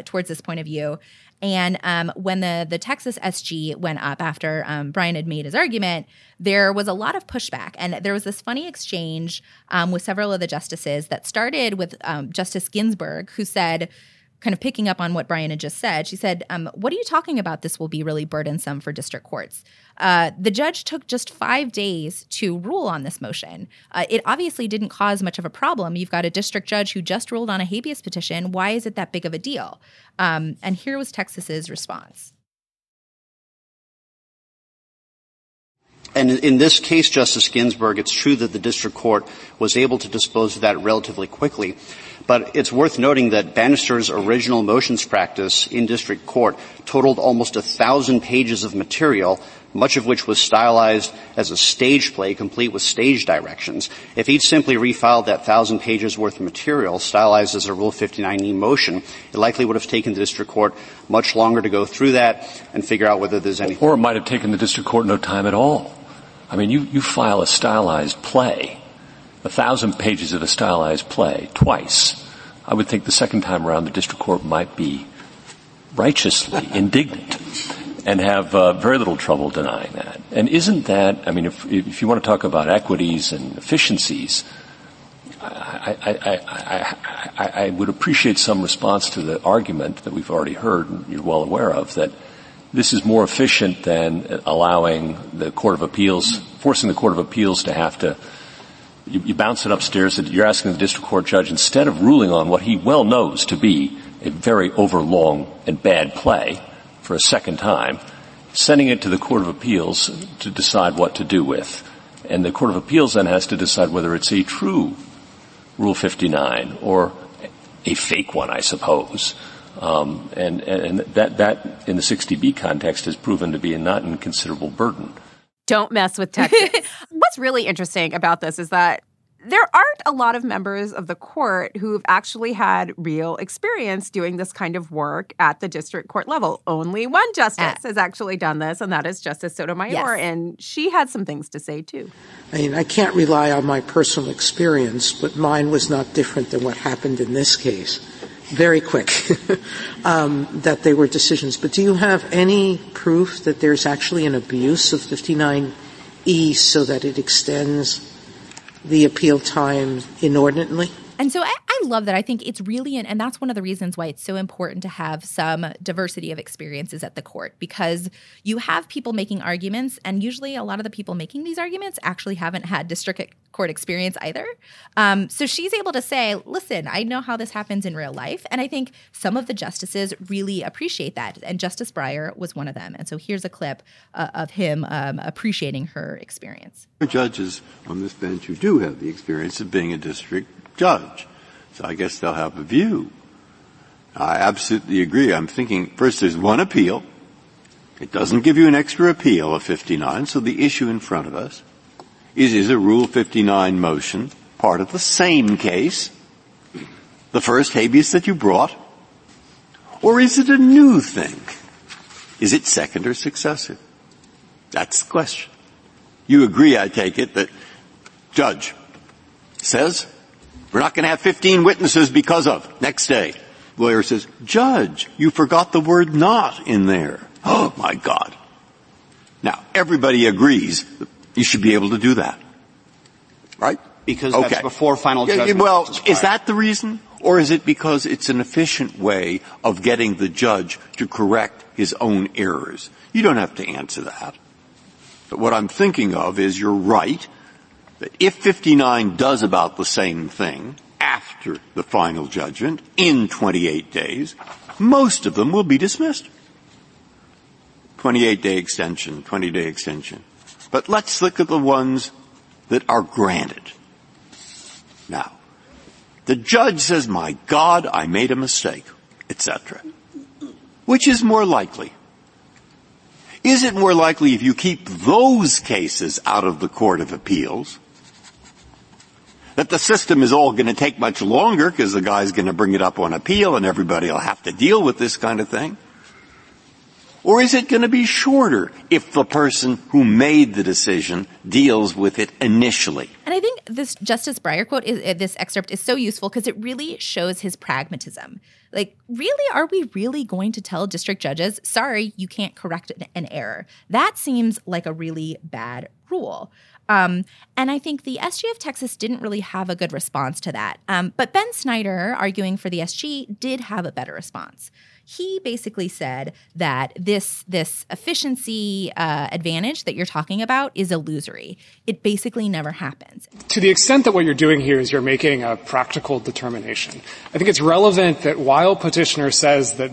towards this point of view. And when the Texas SG went up after Brian had made his argument, there was a lot of pushback. And there was this funny exchange with several of the justices that started with Justice Ginsburg, who said, kind of picking up on what Brian had just said, she said, what are you talking about? This will be really burdensome for district courts. The judge took just 5 days to rule on this motion. It obviously didn't cause much of a problem. You've got a district judge who just ruled on a habeas petition. Why is it that big of a deal? And here was Texas's response. And in this case, Justice Ginsburg, it's true that the district court was able to dispose of that relatively quickly. But it's worth noting that Bannister's original motions practice in district court totaled almost 1,000 pages of material, much of which was stylized as a stage play, complete with stage directions. If he'd simply refiled that 1,000 pages worth of material, stylized as a Rule 59E motion, it likely would have taken the district court much longer to go through that and figure out whether there's anything. Or it might have taken the district court no time at all. I mean, you file a stylized play. 1,000 pages of a stylized play twice. I would think the second time around the district court might be righteously indignant and have very little trouble denying that. And isn't that, I mean, if you want to talk about equities and efficiencies, I would appreciate some response to the argument that we've already heard and you're well aware of, that this is more efficient than allowing the Court of Appeals, forcing the Court of Appeals to have to you bounce it upstairs, and you're asking the district court judge, instead of ruling on what he well knows to be a very overlong and bad play for a second time, sending it to the Court of Appeals to decide what to do with. And the Court of Appeals then has to decide whether it's a true Rule 59 or a fake one, I suppose. And that in the 60B context has proven to be a not inconsiderable burden. Don't mess with Texas. What's really interesting about this is that there aren't a lot of members of the court who've actually had real experience doing this kind of work at the district court level. Only one justice has actually done this, and that is Justice Sotomayor. Yes. And she had some things to say, too. I mean, I can't rely on my personal experience, but mine was not different than what happened in this case. Very quick, that they were decisions. But do you have any proof that there's actually an abuse of 59E so that it extends the appeal time inordinately? And so I love that. I think it's really, and that's one of the reasons why it's so important to have some diversity of experiences at the court, because you have people making arguments, and usually a lot of the people making these arguments actually haven't had district court experience either. So she's able to say, listen, I know how this happens in real life, and I think some of the justices really appreciate that, and Justice Breyer was one of them. And so here's a clip of him appreciating her experience. The judges on this bench who do have the experience of being a district judge. So I guess they'll have a view. I absolutely agree. I'm thinking, first, there's one appeal. It doesn't give you an extra appeal of 59. So the issue in front of us is a Rule 59 motion part of the same case, the first habeas that you brought? Or is it a new thing? Is it second or successive? That's the question. You agree, I take it, that judge says, we're not going to have 15 witnesses because of. Next day, lawyer says, judge, you forgot the word not in there. Oh, my God. Now, everybody agrees that you should be able to do that, right? Because that's before final judgment. Well, is that the reason? Or is it because it's an efficient way of getting the judge to correct his own errors? You don't have to answer that. But what I'm thinking of is you're right. That if 59 does about the same thing after the final judgment in 28 days, most of them will be dismissed. 28-day extension, 20-day extension. But let's look at the ones that are granted. Now, the judge says, my God, I made a mistake, etc. Which is more likely? Is it more likely if you keep those cases out of the Court of Appeals that the system is all going to take much longer because the guy's going to bring it up on appeal and everybody will have to deal with this kind of thing? Or is it going to be shorter if the person who made the decision deals with it initially? And I think this Justice Breyer quote, this excerpt is so useful because it really shows his pragmatism. Like, really, are we really going to tell district judges, sorry, you can't correct an error? That seems like a really bad rule. And I think the SG of Texas didn't really have a good response to that. But Ben Snyder, arguing for the SG, did have a better response. He basically said that this efficiency advantage that you're talking about is illusory. It basically never happens. To the extent that what you're doing here is you're making a practical determination, I think it's relevant that while petitioner says that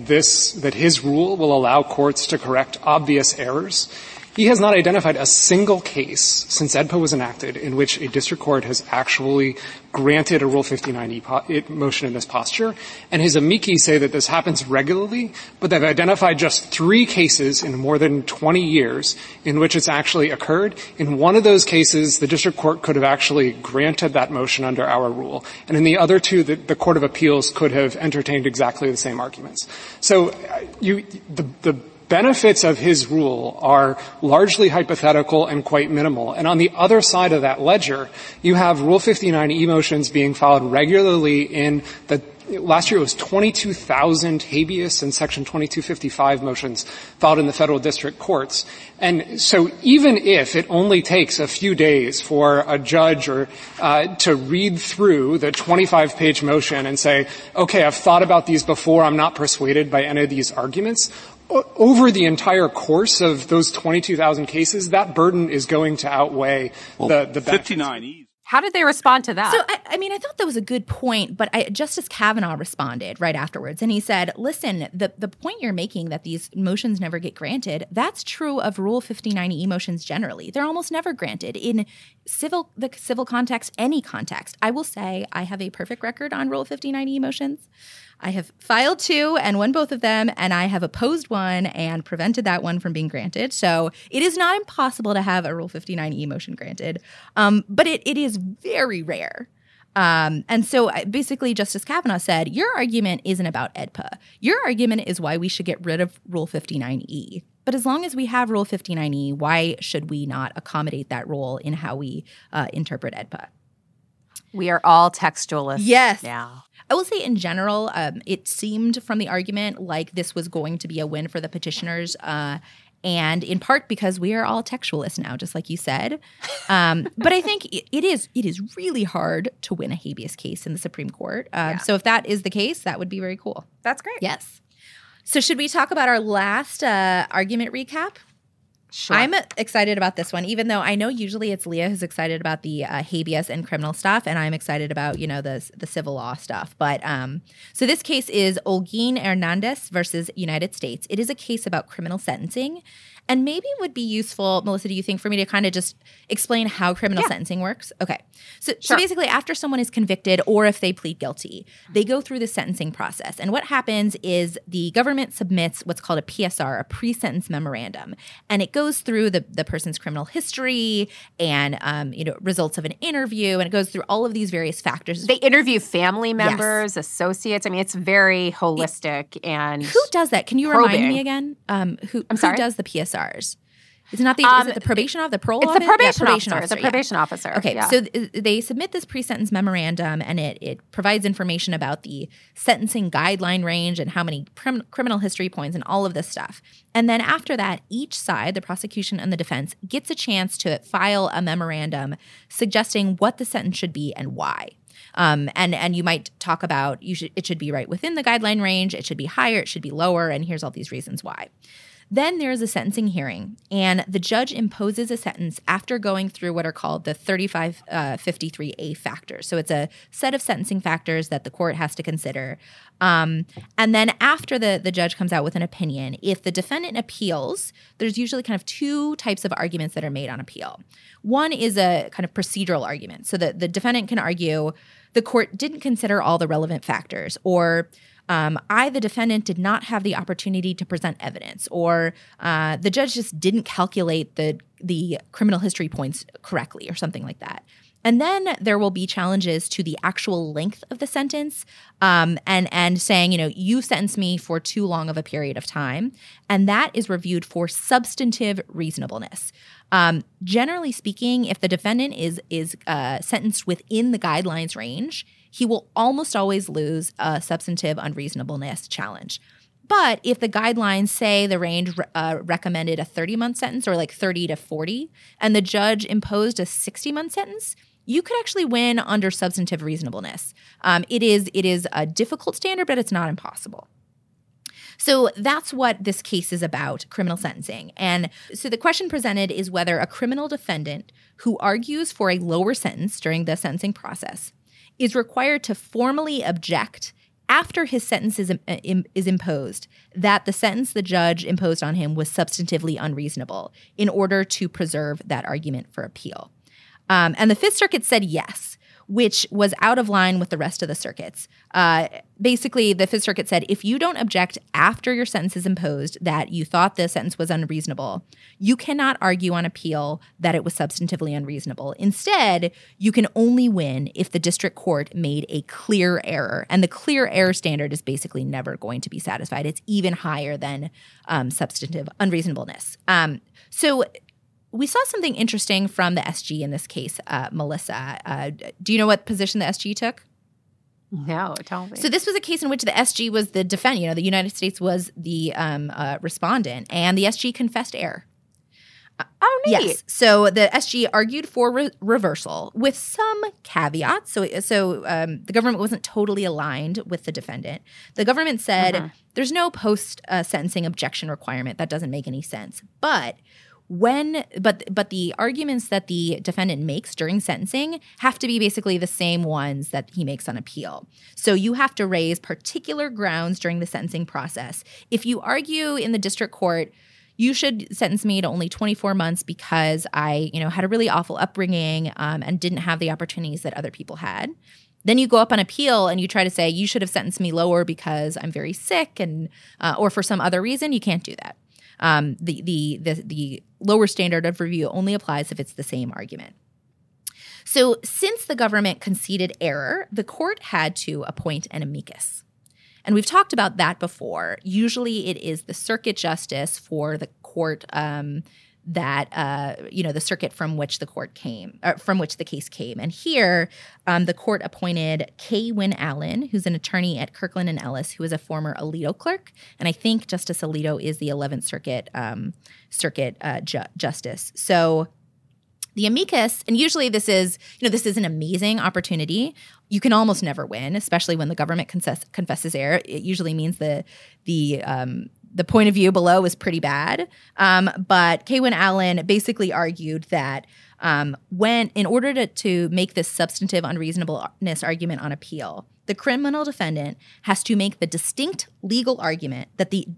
his rule will allow courts to correct obvious errors, he has not identified a single case since AEDPA was enacted in which a district court has actually granted a Rule 59E motion in this posture. And his amici say that this happens regularly, but they've identified just 3 cases in more than 20 years in which it's actually occurred. In one of those cases, the district court could have actually granted that motion under our rule. And in the other 2, the Court of Appeals could have entertained exactly the same arguments. So the benefits of his rule are largely hypothetical and quite minimal. And on the other side of that ledger, you have Rule 59E motions being filed regularly in the last year it was 22,000 habeas and Section 2255 motions filed in the federal district courts. And so even if it only takes a few days for a judge or to read through the 25-page motion and say, okay, I've thought about these before, I'm not persuaded by any of these arguments, over the entire course of those 22,000 cases, that burden is going to outweigh the benefits. 59E. How did they respond to that? So, I thought that was a good point, but Justice Kavanaugh responded right afterwards. And he said, listen, the point you're making that these motions never get granted, that's true of Rule 59E motions generally. They're almost never granted in the civil context, any context. I will say I have a perfect record on Rule 59E motions. I have filed 2 and won both of them, and I have opposed one and prevented that one from being granted. So it is not impossible to have a Rule 59E motion granted, but it is very rare. And so basically Justice Kavanaugh said, your argument isn't about AEDPA. Your argument is why we should get rid of Rule 59E. But as long as we have Rule 59E, why should we not accommodate that rule in how we interpret AEDPA? We are all textualists now. I will say in general, it seemed from the argument like this was going to be a win for the petitioners, and in part because we are all textualists now, just like you said. But I think it is really hard to win a habeas case in the Supreme Court. So if that is the case, that would be very cool. That's great. Yes. So should we talk about our last argument recap? Sure. I'm excited about this one, even though I know usually it's Leah who's excited about the habeas and criminal stuff, and I'm excited about, the civil law stuff. But so this case is Olguin Hernandez versus United States. It is a case about criminal sentencing, and maybe it would be useful, Melissa, do you think, for me to kind of just explain how criminal sentencing works? Okay. So basically after someone is convicted or if they plead guilty, they go through the sentencing process. And what happens is the government submits what's called a PSR, a pre-sentence memorandum, and it goes through the person's criminal history and, results of an interview, and it goes through all of these various factors. They interview family members, associates. I mean, it's very holistic and who does that? Can you remind me again? Who does the PSRs? Is it not is it the probation officer, the parole officer? It's the probation officer. It's the probation officer. Okay, so they submit this pre-sentence memorandum, and it provides information about the sentencing guideline range and how many criminal history points and all of this stuff. And then after that, each side, the prosecution and the defense, gets a chance to file a memorandum suggesting what the sentence should be and why. And you might talk about it should be right within the guideline range, it should be higher, it should be lower, and here's all these reasons why. Then there is a sentencing hearing, and the judge imposes a sentence after going through what are called the 3553A factors. So it's a set of sentencing factors that the court has to consider. And then after the judge comes out with an opinion, if the defendant appeals, there's usually kind of 2 types of arguments that are made on appeal. One is a kind of procedural argument. So the defendant can argue the court didn't consider all the relevant factors, or I, the defendant, did not have the opportunity to present evidence, or the judge just didn't calculate the criminal history points correctly, or something like that. And then there will be challenges to the actual length of the sentence and saying, you know, you sentenced me for too long of a period of time. And that is reviewed for substantive reasonableness. Generally speaking, if the defendant is sentenced within the guidelines range, he will almost always lose a substantive unreasonableness challenge. But if the guidelines say the range recommended a 30-month sentence or like 30 to 40, and the judge imposed a 60-month sentence, you could actually win under substantive reasonableness. It is a difficult standard, but it's not impossible. So that's what this case is about, criminal sentencing. And so the question presented is whether a criminal defendant who argues for a lower sentence during the sentencing process is required to formally object after his sentence is imposed, that the sentence the judge imposed on him was substantively unreasonable in order to preserve that argument for appeal. And the Fifth Circuit said yes, which was out of line with the rest of the circuits. Basically, the Fifth Circuit said, if you don't object after your sentence is imposed that you thought the sentence was unreasonable, you cannot argue on appeal that it was substantively unreasonable. Instead, you can only win if the district court made a clear error. And the clear error standard is basically never going to be satisfied. It's even higher than substantive unreasonableness. We saw something interesting from the SG in this case, Melissa. Do you know what position the SG took? No, tell me. So this was a case in which the SG was the defendant. You know, the United States was the respondent, and the SG confessed error. Oh, neat. Yes. So the SG argued for reversal with some caveats. So the government wasn't totally aligned with the defendant. The government said there's no post-sentencing objection requirement. That doesn't make any sense. But the arguments that the defendant makes during sentencing have to be basically the same ones that he makes on appeal. So you have to raise particular grounds during the sentencing process. If you argue in the district court, you should sentence me to only 24 months because I, you know, had a really awful upbringing and didn't have the opportunities that other people had. Then you go up on appeal and you try to say you should have sentenced me lower because I'm very sick and or for some other reason. You can't do that. The lower standard of review only applies if it's the same argument. So since the government conceded error, the court had to appoint an amicus. And we've talked about that before. Usually it is the circuit justice for the court the circuit from which the court came, or from which the case came. And here, the court appointed Kay Wynne Allen, who's an attorney at Kirkland and Ellis, who is a former Alito clerk, and I think Justice Alito is the 11th Circuit justice. So the amicus, and usually this is an amazing opportunity. You can almost never win, especially when the government confesses error. It usually means the point of view below was pretty bad, but Kay Wynne Allen basically argued that when, in order to make this substantive unreasonableness argument on appeal, the criminal defendant has to make the distinct legal argument that the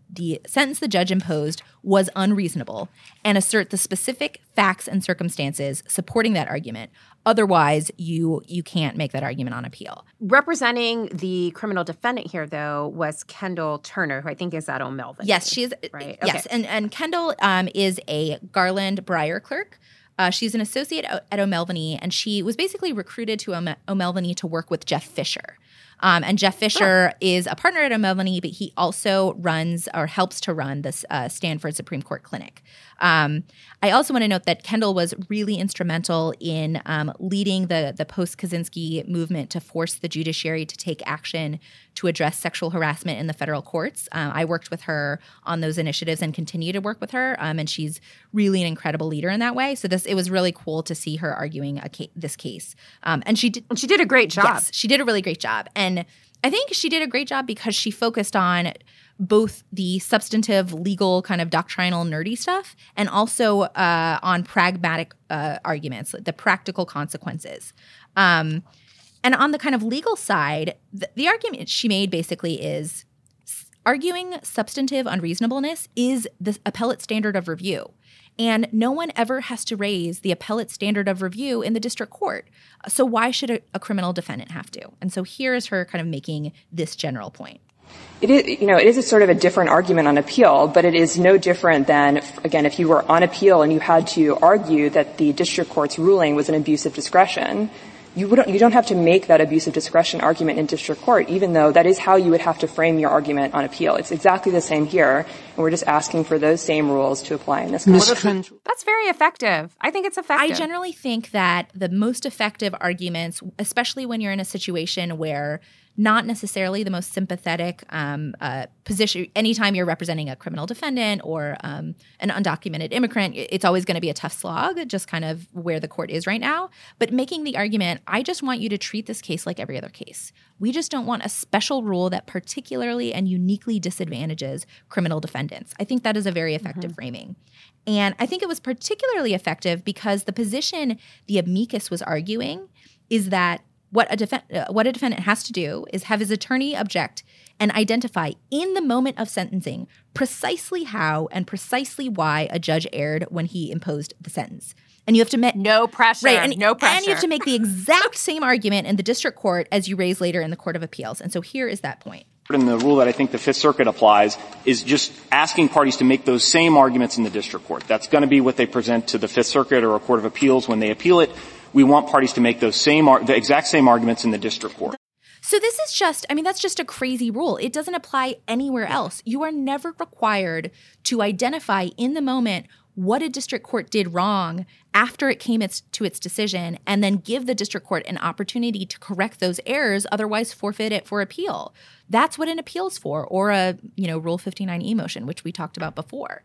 sentence the judge imposed was unreasonable and assert the specific facts and circumstances supporting that argument. Otherwise, you can't make that argument on appeal. Representing the criminal defendant here, though, was Kendall Turner, who I think is at O'Melveny. Yes, she is. Right? Yes, okay. And Kendall is a Garland Breyer clerk. She's an associate at O'Melveny, and she was basically recruited to O'Melveny to work with Jeff Fisher. And Jeff Fisher is a partner at O'Melveny, but he also runs or helps to run this Stanford Supreme Court clinic. I also want to note that Kendall was really instrumental in leading the post-Kaczynski movement to force the judiciary to take action to address sexual harassment in the federal courts. I worked with her on those initiatives and continue to work with her, and she's really an incredible leader in that way. So it was really cool to see her arguing this case. And she did a great job. Yes, she did a really great job. And I think she did a great job because she focused on both the substantive, legal, kind of doctrinal, nerdy stuff and also on pragmatic arguments, the practical consequences. And on the kind of legal side, the argument she made basically is arguing substantive unreasonableness is the appellate standard of review. And no one ever has to raise the appellate standard of review in the district court. So why should a criminal defendant have to? And so here is her kind of making this general point. It is a sort of a different argument on appeal, but it is no different than, again, if you were on appeal and you had to argue that the district court's ruling was an abuse of discretion, you don't have to make that abuse of discretion argument in district court, even though that is how you would have to frame your argument on appeal. It's exactly the same here, and we're just asking for those same rules to apply in this case. That's very effective. I think it's effective. I generally think that the most effective arguments, especially when you're in a situation where not necessarily the most sympathetic position. Anytime you're representing a criminal defendant or an undocumented immigrant, it's always going to be a tough slog, just kind of where the court is right now. But making the argument, I just want you to treat this case like every other case. We just don't want a special rule that particularly and uniquely disadvantages criminal defendants. I think that is a very effective framing. And I think it was particularly effective because the position the amicus was arguing is that what a defendant has to do is have his attorney object and identify in the moment of sentencing precisely how and precisely why a judge erred when he imposed the sentence. And you have to make no pressure. Right, and, no pressure. And you have to make the exact same argument in the district court as you raise later in the Court of Appeals. And so here is that point. And the rule that I think the Fifth Circuit applies is just asking parties to make those same arguments in the district court. That's going to be what they present to the Fifth Circuit or a Court of Appeals when they appeal it. We want parties to make those the exact same arguments in the district court. So this is just, that's just a crazy rule. It doesn't apply anywhere else. You are never required to identify in the moment what a district court did wrong after it came to its decision and then give the district court an opportunity to correct those errors, otherwise forfeit it for appeal. That's what an appeal's for, or a, Rule 59E motion, which we talked about before.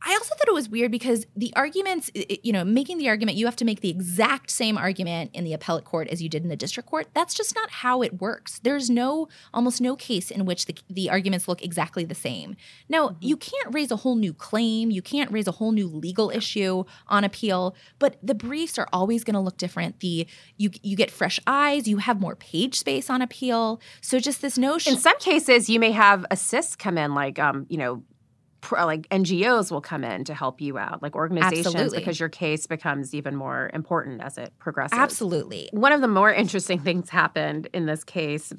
I also thought it was weird because the arguments, making the argument, you have to make the exact same argument in the appellate court as you did in the district court. That's just not how it works. There's almost no case in which the arguments look exactly the same. Now, you can't raise a whole new claim. You can't raise a whole new legal issue on appeal, but the briefs are always going to look different. You get fresh eyes. You have more page space on appeal. So just this notion. In some cases, you may have assists come in like, like NGOs will come in to help you out, like organizations, because your case becomes even more important as it progresses. Absolutely. One of the more interesting things happened in this case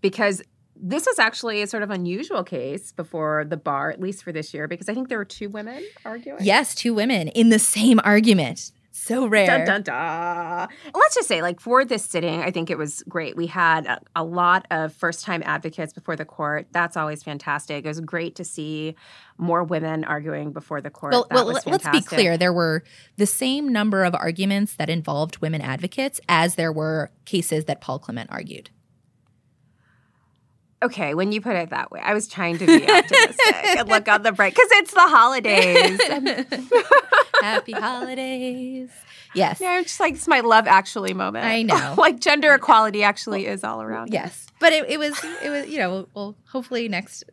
because this was actually a sort of unusual case before the bar, at least for this year, because I think there were two women arguing. Yes, two women in the same argument. So rare. Dun, dun, dun. Let's just say, for this sitting, I think it was great. We had a lot of first-time advocates before the court. That's always fantastic. It was great to see more women arguing before the court. Well, let's be clear. There were the same number of arguments that involved women advocates as there were cases that Paul Clement argued. Okay, when you put it that way, I was trying to be optimistic and look on the bright, because it's the holidays. Happy holidays. Yes. No, it's just it's my Love Actually moment. I know. Gender equality actually is all around. Yes. But it was well, hopefully next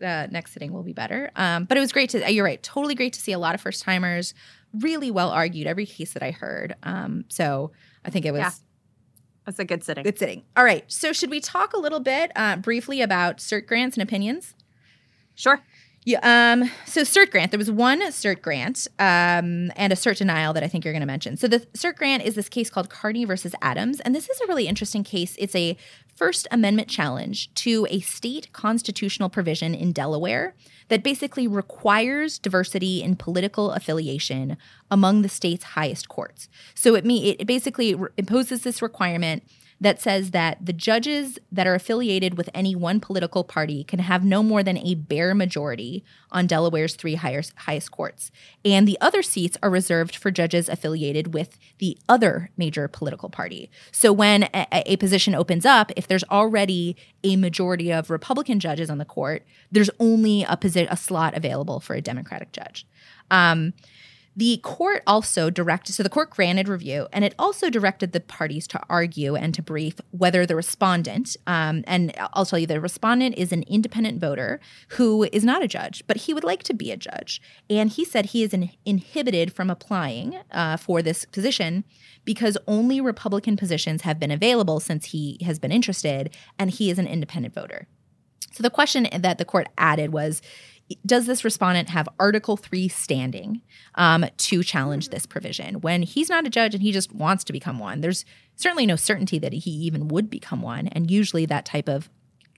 sitting will be better. But it was great to, you're right, totally great to see a lot of first-timers, really well argued, every case that I heard. So I think it was. Yeah. That's a good sitting. Good sitting. All right. So should we talk a little bit briefly about cert grants and opinions? Sure. Yeah. So cert grant. There was one cert grant and a cert denial that I think you're going to mention. So the cert grant is this case called Carney versus Adams. And this is a really interesting case. It's a First Amendment challenge to a state constitutional provision in Delaware that basically requires diversity in political affiliation among the state's highest courts. So it basically imposes this requirement that says that the judges that are affiliated with any one political party can have no more than a bare majority on Delaware's three highest courts. And the other seats are reserved for judges affiliated with the other major political party. So when a position opens up, if there's already a majority of Republican judges on the court, there's only a slot available for a Democratic judge. The court also directed – so the court granted review, and it also directed the parties to argue and to brief whether the respondent and I'll tell you the respondent is an independent voter who is not a judge, but he would like to be a judge. And he said he is inhibited from applying for this position because only Republican positions have been available since he has been interested, and he is an independent voter. So the question that the court added was, does this respondent have Article III standing to challenge this provision? When he's not a judge and he just wants to become one, there's certainly no certainty that he even would become one. And usually that type of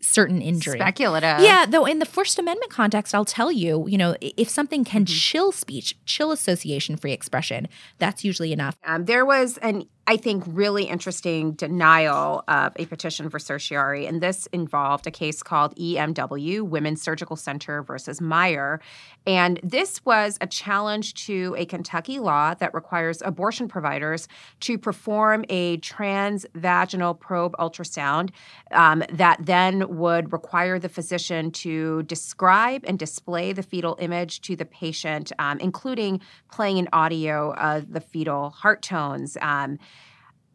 certain injury. Speculative. Yeah, though in the First Amendment context, I'll tell you, you know, if something can chill speech, chill association-free expression, that's usually enough. There was an, I think, really interesting denial of a petition for certiorari, and this involved a case called EMW, Women's Surgical Center versus Meyer. And this was a challenge to a Kentucky law that requires abortion providers to perform a transvaginal probe ultrasound that then would require the physician to describe and display the fetal image to the patient, including playing an audio of the fetal heart tones.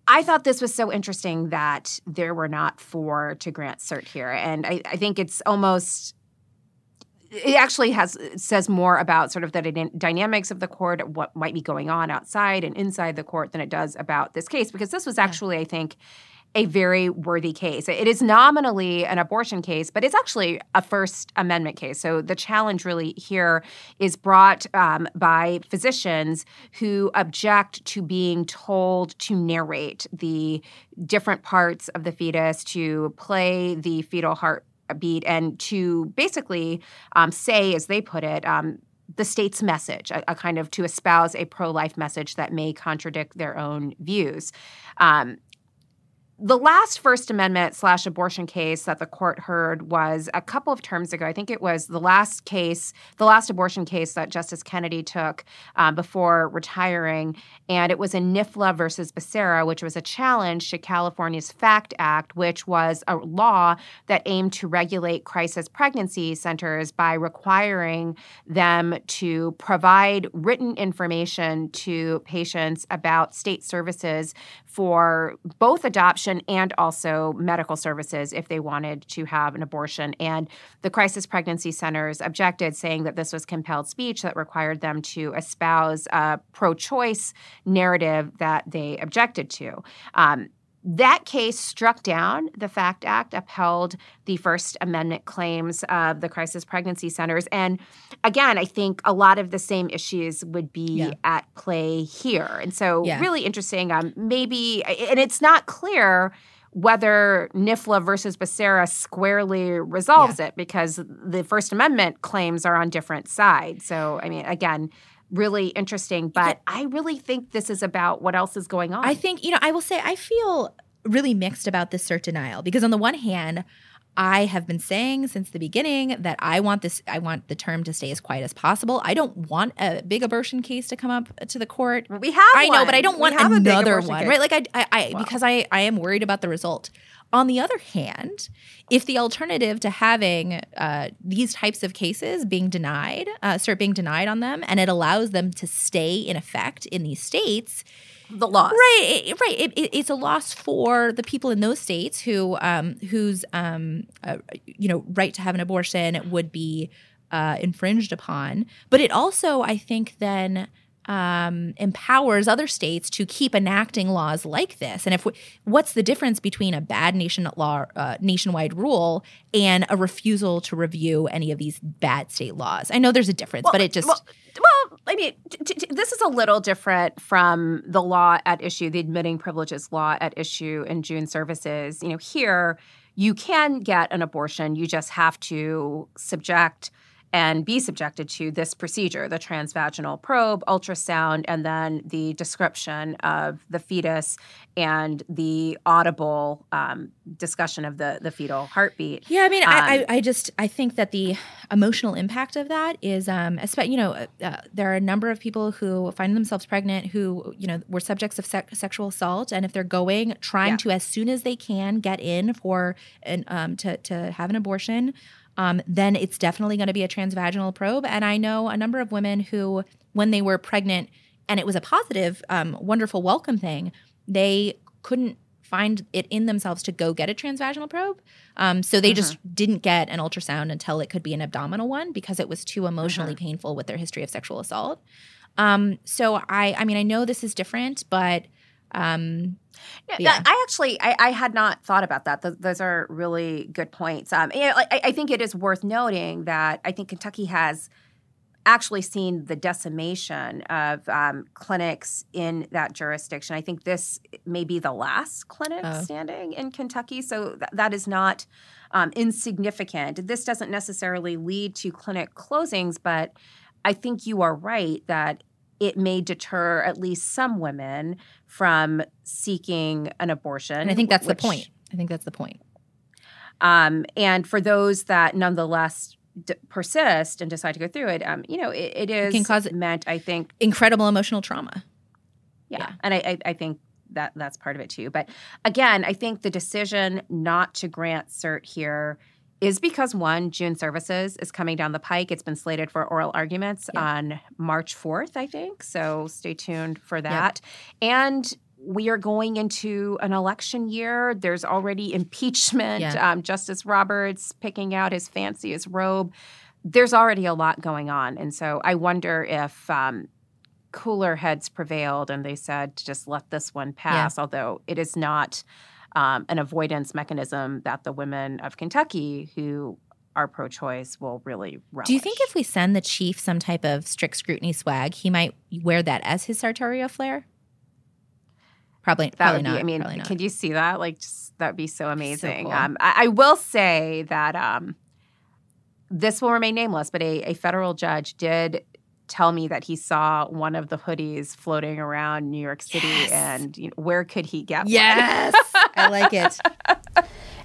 I thought this was so interesting that there were not four to grant cert here. And I think it's almost... It actually says more about sort of the dynamics of the court, what might be going on outside and inside the court than it does about this case, because this was actually, I think, a very worthy case. It is nominally an abortion case, but it's actually a First Amendment case. So the challenge really here is brought by physicians who object to being told to narrate the different parts of the fetus, to play the fetal heartbeat, and to basically say, as they put it, the state's message, a kind of to espouse a pro-life message that may contradict their own views. The last First Amendment / abortion case that the court heard was a couple of terms ago. I think it was the last abortion case that Justice Kennedy took before retiring, and it was in NIFLA versus Becerra, which was a challenge to California's FACT Act, which was a law that aimed to regulate crisis pregnancy centers by requiring them to provide written information to patients about state services for both adoption and also medical services if they wanted to have an abortion. And the crisis pregnancy centers objected, saying that this was compelled speech that required them to espouse a pro-choice narrative that they objected to. That case struck down the FACT Act, upheld the First Amendment claims of the crisis pregnancy centers. And again, I think a lot of the same issues would be at play here. And so really interesting, maybe, and it's not clear whether NIFLA versus Becerra squarely resolves it, because the First Amendment claims are on different sides. So, I mean, again, really interesting, but I really think this is about what else is going on. I think, you know, I will say I feel really mixed about this cert denial, because on the one hand, I have been saying since the beginning that I want the term to stay as quiet as possible. I don't want a big abortion case to come up to the court. We have one. I know, but I don't want another one, right? Like because I am worried about the result. On the other hand, if the alternative to having these types of cases being denied, cert being denied on them, and it allows them to stay in effect in these states, the loss, right? It's a loss for the people in those states who whose you know, right to have an abortion would be infringed upon. But it also, I think, then empowers other states to keep enacting laws like this. And if what's the difference between a bad nationwide rule and a refusal to review any of these bad state laws? I know there's a difference, but it just I mean, this is a little different from the law at issue, the admitting privileges law at issue in June services. You know, here you can get an abortion; you just have to subject and be subjected to this procedure, the transvaginal probe, ultrasound, and then the description of the fetus and the audible discussion of the fetal heartbeat. Yeah, I mean, I think that the emotional impact of that is, there are a number of people who find themselves pregnant who, you know, were subjects of sexual assault, and if they're trying to, as soon as they can, get in for to have an abortion, then it's definitely going to be a transvaginal probe. And I know a number of women who, when they were pregnant and it was a positive, wonderful welcome thing, they couldn't find it in themselves to go get a transvaginal probe. So they just didn't get an ultrasound until it could be an abdominal one, because it was too emotionally painful with their history of sexual assault. So I mean, I know this is different, but I had not thought about that. Those are really good points. I think it is worth noting that I think Kentucky has actually seen the decimation of clinics in that jurisdiction. I think this may be the last clinic standing in Kentucky, so that is not insignificant. This doesn't necessarily lead to clinic closings, but I think you are right that it may deter at least some women from seeking an abortion. And I think that's the point. And for those that nonetheless persist and decide to go through it, it can cause meant, I think, incredible emotional trauma. Yeah. And I think that's part of it too. But again, I think the decision not to grant cert here is because, one, June services is coming down the pike. It's been slated for oral arguments on March 4th, I think. So stay tuned for that. Yeah. And we are going into an election year. There's already impeachment. Yeah. Justice Roberts picking out his fanciest robe. There's already a lot going on. And so I wonder if cooler heads prevailed and they said to just let this one pass, although it is not an avoidance mechanism that the women of Kentucky who are pro-choice will really relish. Do you think if we send the chief some type of strict scrutiny swag, he might wear that as his sartorial flair? Probably not. I mean, could you see that? Like, that would be so amazing. So cool. I will say that this will remain nameless, but a federal judge did tell me that he saw one of the hoodies floating around New York City, and where could he get one? Yes! I like it.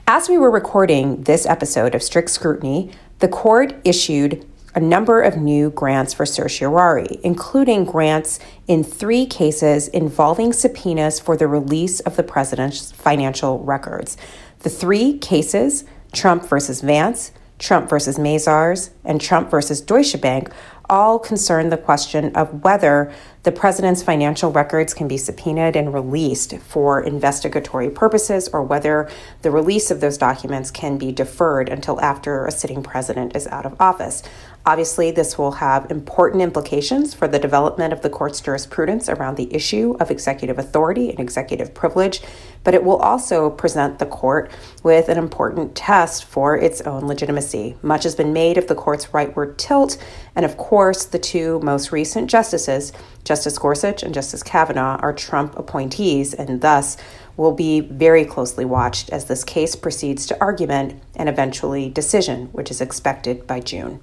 As we were recording this episode of Strict Scrutiny, the court issued a number of new grants for certiorari, including grants in 3 cases involving subpoenas for the release of the president's financial records. The 3 cases, Trump versus Vance, Trump versus Mazars, and Trump versus Deutsche Bank, all concern the question of whether the president's financial records can be subpoenaed and released for investigatory purposes, or whether the release of those documents can be deferred until after a sitting president is out of office. Obviously, this will have important implications for the development of the court's jurisprudence around the issue of executive authority and executive privilege, but it will also present the court with an important test for its own legitimacy. Much has been made of the court's rightward tilt, and of course, the 2 most recent justices, Justice Gorsuch and Justice Kavanaugh, are Trump appointees and thus will be very closely watched as this case proceeds to argument and eventually decision, which is expected by June.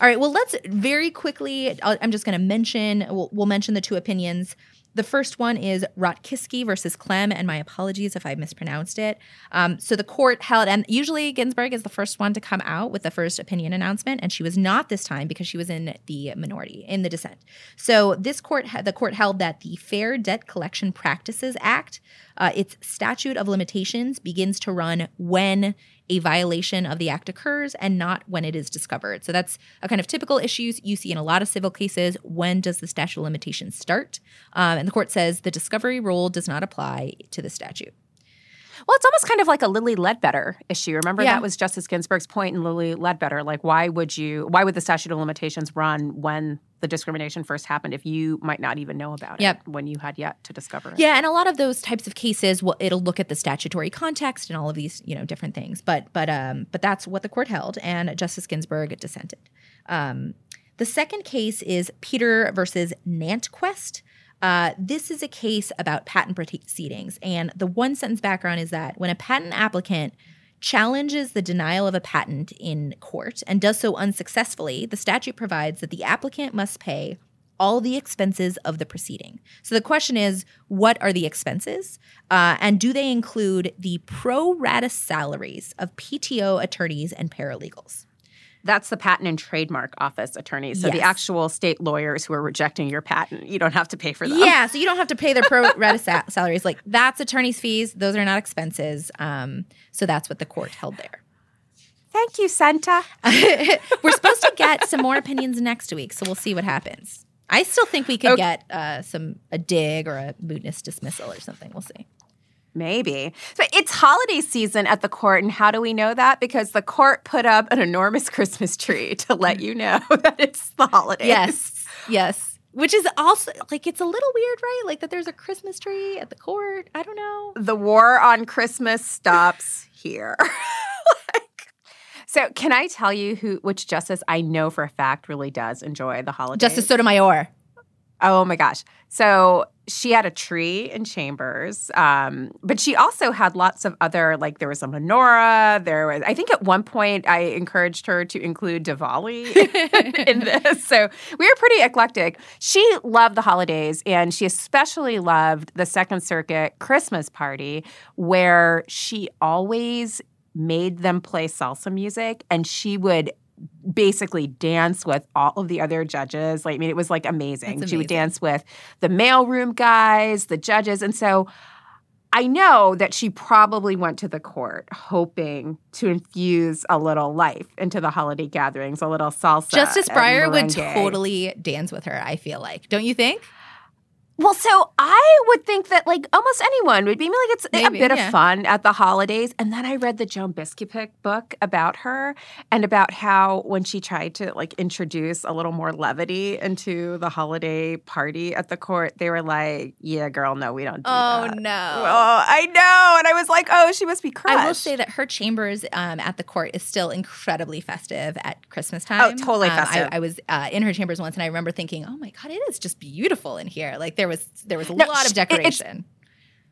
All right, well, let's very quickly, I'm just going to mention, we'll mention the 2 opinions. The first one is Rotkiski versus Clem, and my apologies if I mispronounced it. So the court held, and usually Ginsburg is the first one to come out with the first opinion announcement, and she was not this time because she was in the minority, in the dissent. So the court held that the Fair Debt Collection Practices Act, its statute of limitations begins to run when a violation of the act occurs and not when it is discovered. So that's a kind of typical issue you see in a lot of civil cases. When does the statute of limitations start? And the court says the discovery rule does not apply to the statute. Well, it's almost kind of like a Lily Ledbetter issue. Remember that was Justice Ginsburg's point in Lily Ledbetter. Like, why would the statute of limitations run when the discrimination first happened if you might not even know about it when you had yet to discover it? Yeah, and a lot of those types of cases, it'll look at the statutory context and all of these, different things. But that's what the court held, and Justice Ginsburg dissented. The second case is Peter versus Nantquist. This is a case about patent proceedings, and the one-sentence background is that when a patent applicant challenges the denial of a patent in court and does so unsuccessfully, the statute provides that the applicant must pay all the expenses of the proceeding. So the question is, what are the expenses? And do they include the pro rata salaries of PTO attorneys and paralegals? That's the Patent and Trademark Office attorneys. So the actual state lawyers who are rejecting your patent, you don't have to pay for them. Yeah, so you don't have to pay their pro rata salaries. Like, that's attorneys' fees. Those are not expenses. So that's what the court held there. Thank you, Santa. We're supposed to get some more opinions next week, so we'll see what happens. I still think we could get a dig or a mootness dismissal or something. We'll see. Maybe. So it's holiday season at the court, and how do we know that? Because the court put up an enormous Christmas tree to let you know that it's the holidays. Yes. Which is also, it's a little weird, right? That there's a Christmas tree at the court. I don't know. The war on Christmas stops here. So can I tell you which justice I know for a fact really does enjoy the holidays? Justice Sotomayor. Oh, my gosh. So she had a tree in Chambers, but she also had lots of other, like there was a menorah. I think at one point I encouraged her to include Diwali in this. So we were pretty eclectic. She loved the holidays, and she especially loved the Second Circuit Christmas party, where she always made them play salsa music, and she would basically dance with all of the other judges. Like, I mean, it was like amazing. She would dance with the mailroom guys, the judges. And so I know that she probably went to the court hoping to infuse a little life into the holiday gatherings, a little salsa. Justice Breyer would totally dance with her, I feel like. Don't you think? Well, so I would think that, like, almost anyone would be. I mean, like, it's a bit of fun at the holidays. And then I read the Joan Biskupic book about her and about how when she tried to, like, introduce a little more levity into the holiday party at the court, they were like, yeah, girl, no, we don't do that. Oh, no. Well, I know. And I was like, oh, she must be crushed. I will say that her chambers at the court is still incredibly festive at Christmas time. Oh, totally festive. I was in her chambers once, and I remember thinking, oh, my God, it is just beautiful in here. Like, There was a lot of decoration.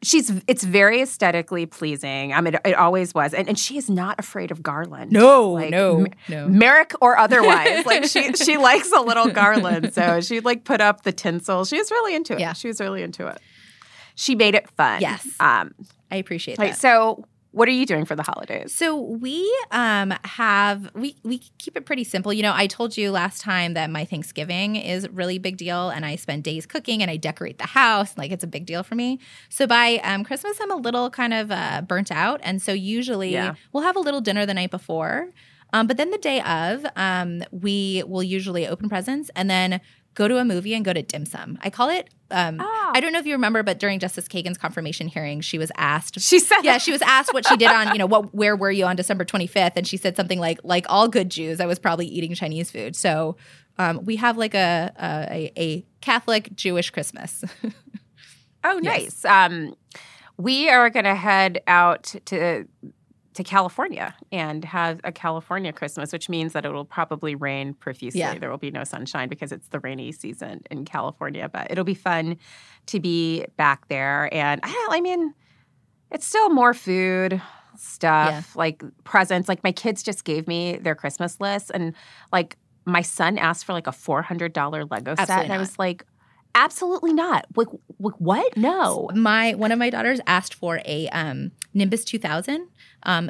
It's very aesthetically pleasing. I mean, it always was, and she is not afraid of garland. No, like, no, Merrick or otherwise. Like she likes a little garland, so she like put up the tinsel. She was really into it. Yeah. She was really into it. She made it fun. Yes, I appreciate that. So, what are you doing for the holidays? So we we keep it pretty simple. You know, I told you last time that my Thanksgiving is a really big deal, and I spend days cooking, and I decorate the house. Like, it's a big deal for me. So by Christmas, I'm a little kind of burnt out, and so usually we'll have a little dinner the night before. But then the day of, we will usually open presents and then go to a movie and go to dim sum. I call it I don't know if you remember, but during Justice Kagan's confirmation hearing, she was asked. She said, "Yeah, she was asked what she did on, you know, where were you on December 25th?" And she said something like all good Jews, I was probably eating Chinese food. So we have like a Catholic Jewish Christmas. Oh, nice. Yes. We are going to head out to California and have a California Christmas, which means that it will probably rain profusely. Yeah. There will be no sunshine because it's the rainy season in California, but it'll be fun to be back there. And I mean, it's still more food stuff, like presents. Like, my kids just gave me their Christmas list, and like my son asked for like a $400 Lego set. Absolutely not. I was like, absolutely not. Like what? No. One of my daughters asked for a Nimbus 2000,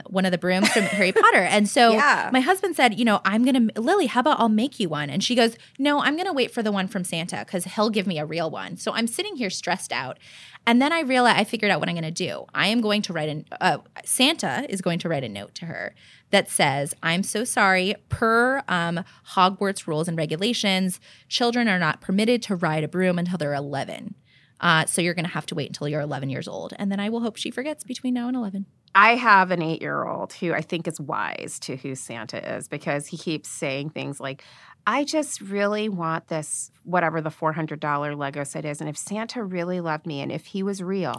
one of the brooms from Harry Potter. And so my husband said, you know, Lily, how about I'll make you one? And she goes, no, I'm going to wait for the one from Santa because he'll give me a real one. So I'm sitting here stressed out. And then I figured out what I'm going to do. Santa is going to write a note to her that says, I'm so sorry, per Hogwarts rules and regulations, children are not permitted to ride a broom until they're 11. So you're going to have to wait until you're 11 years old. And then I will hope she forgets between now and 11. I have an 8-year-old who I think is wise to who Santa is, because he keeps saying things like, I just really want this, whatever the $400 Lego set is. And if Santa really loved me and if he was real,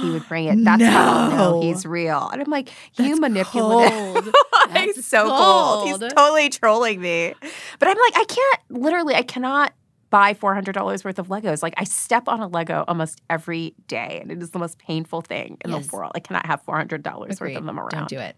he would bring it. That's how I'll know he's real. And I'm like, you manipulative. He's so cold. He's totally trolling me. But I'm like, I cannot buy $400 worth of Legos. Like, I step on a Lego almost every day, and it is the most painful thing in the world. I cannot have $400 worth of them around. Don't do it.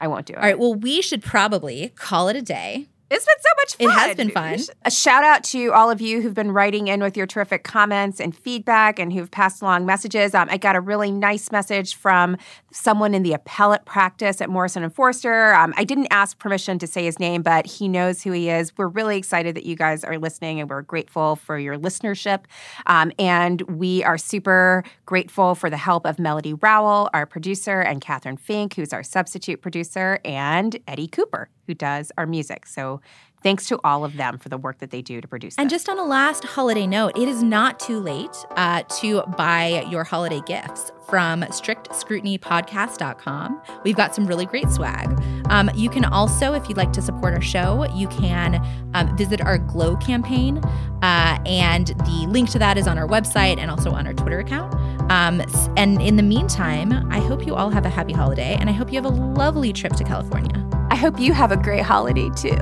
I won't do it. All right. Well, we should probably call it a day. It's been so much fun. It has been fun. A shout out to all of you who've been writing in with your terrific comments and feedback and who've passed along messages. I got a really nice message from someone in the appellate practice at Morrison & Forster. I didn't ask permission to say his name, but he knows who he is. We're really excited that you guys are listening, and we're grateful for your listenership. And we are super grateful for the help of Melody Rowell, our producer, and Catherine Fink, who's our substitute producer, and Eddie Cooper, who does our music. So thanks to all of them for the work that they do to produce this. And just on a last holiday note, it is not too late to buy your holiday gifts from strictscrutinypodcast.com. We've got some really great swag. You can also, if you'd like to support our show, you can visit our Glow campaign. And the link to that is on our website and also on our Twitter account. And in the meantime, I hope you all have a happy holiday, and I hope you have a lovely trip to California. I I hope you have a great holiday too.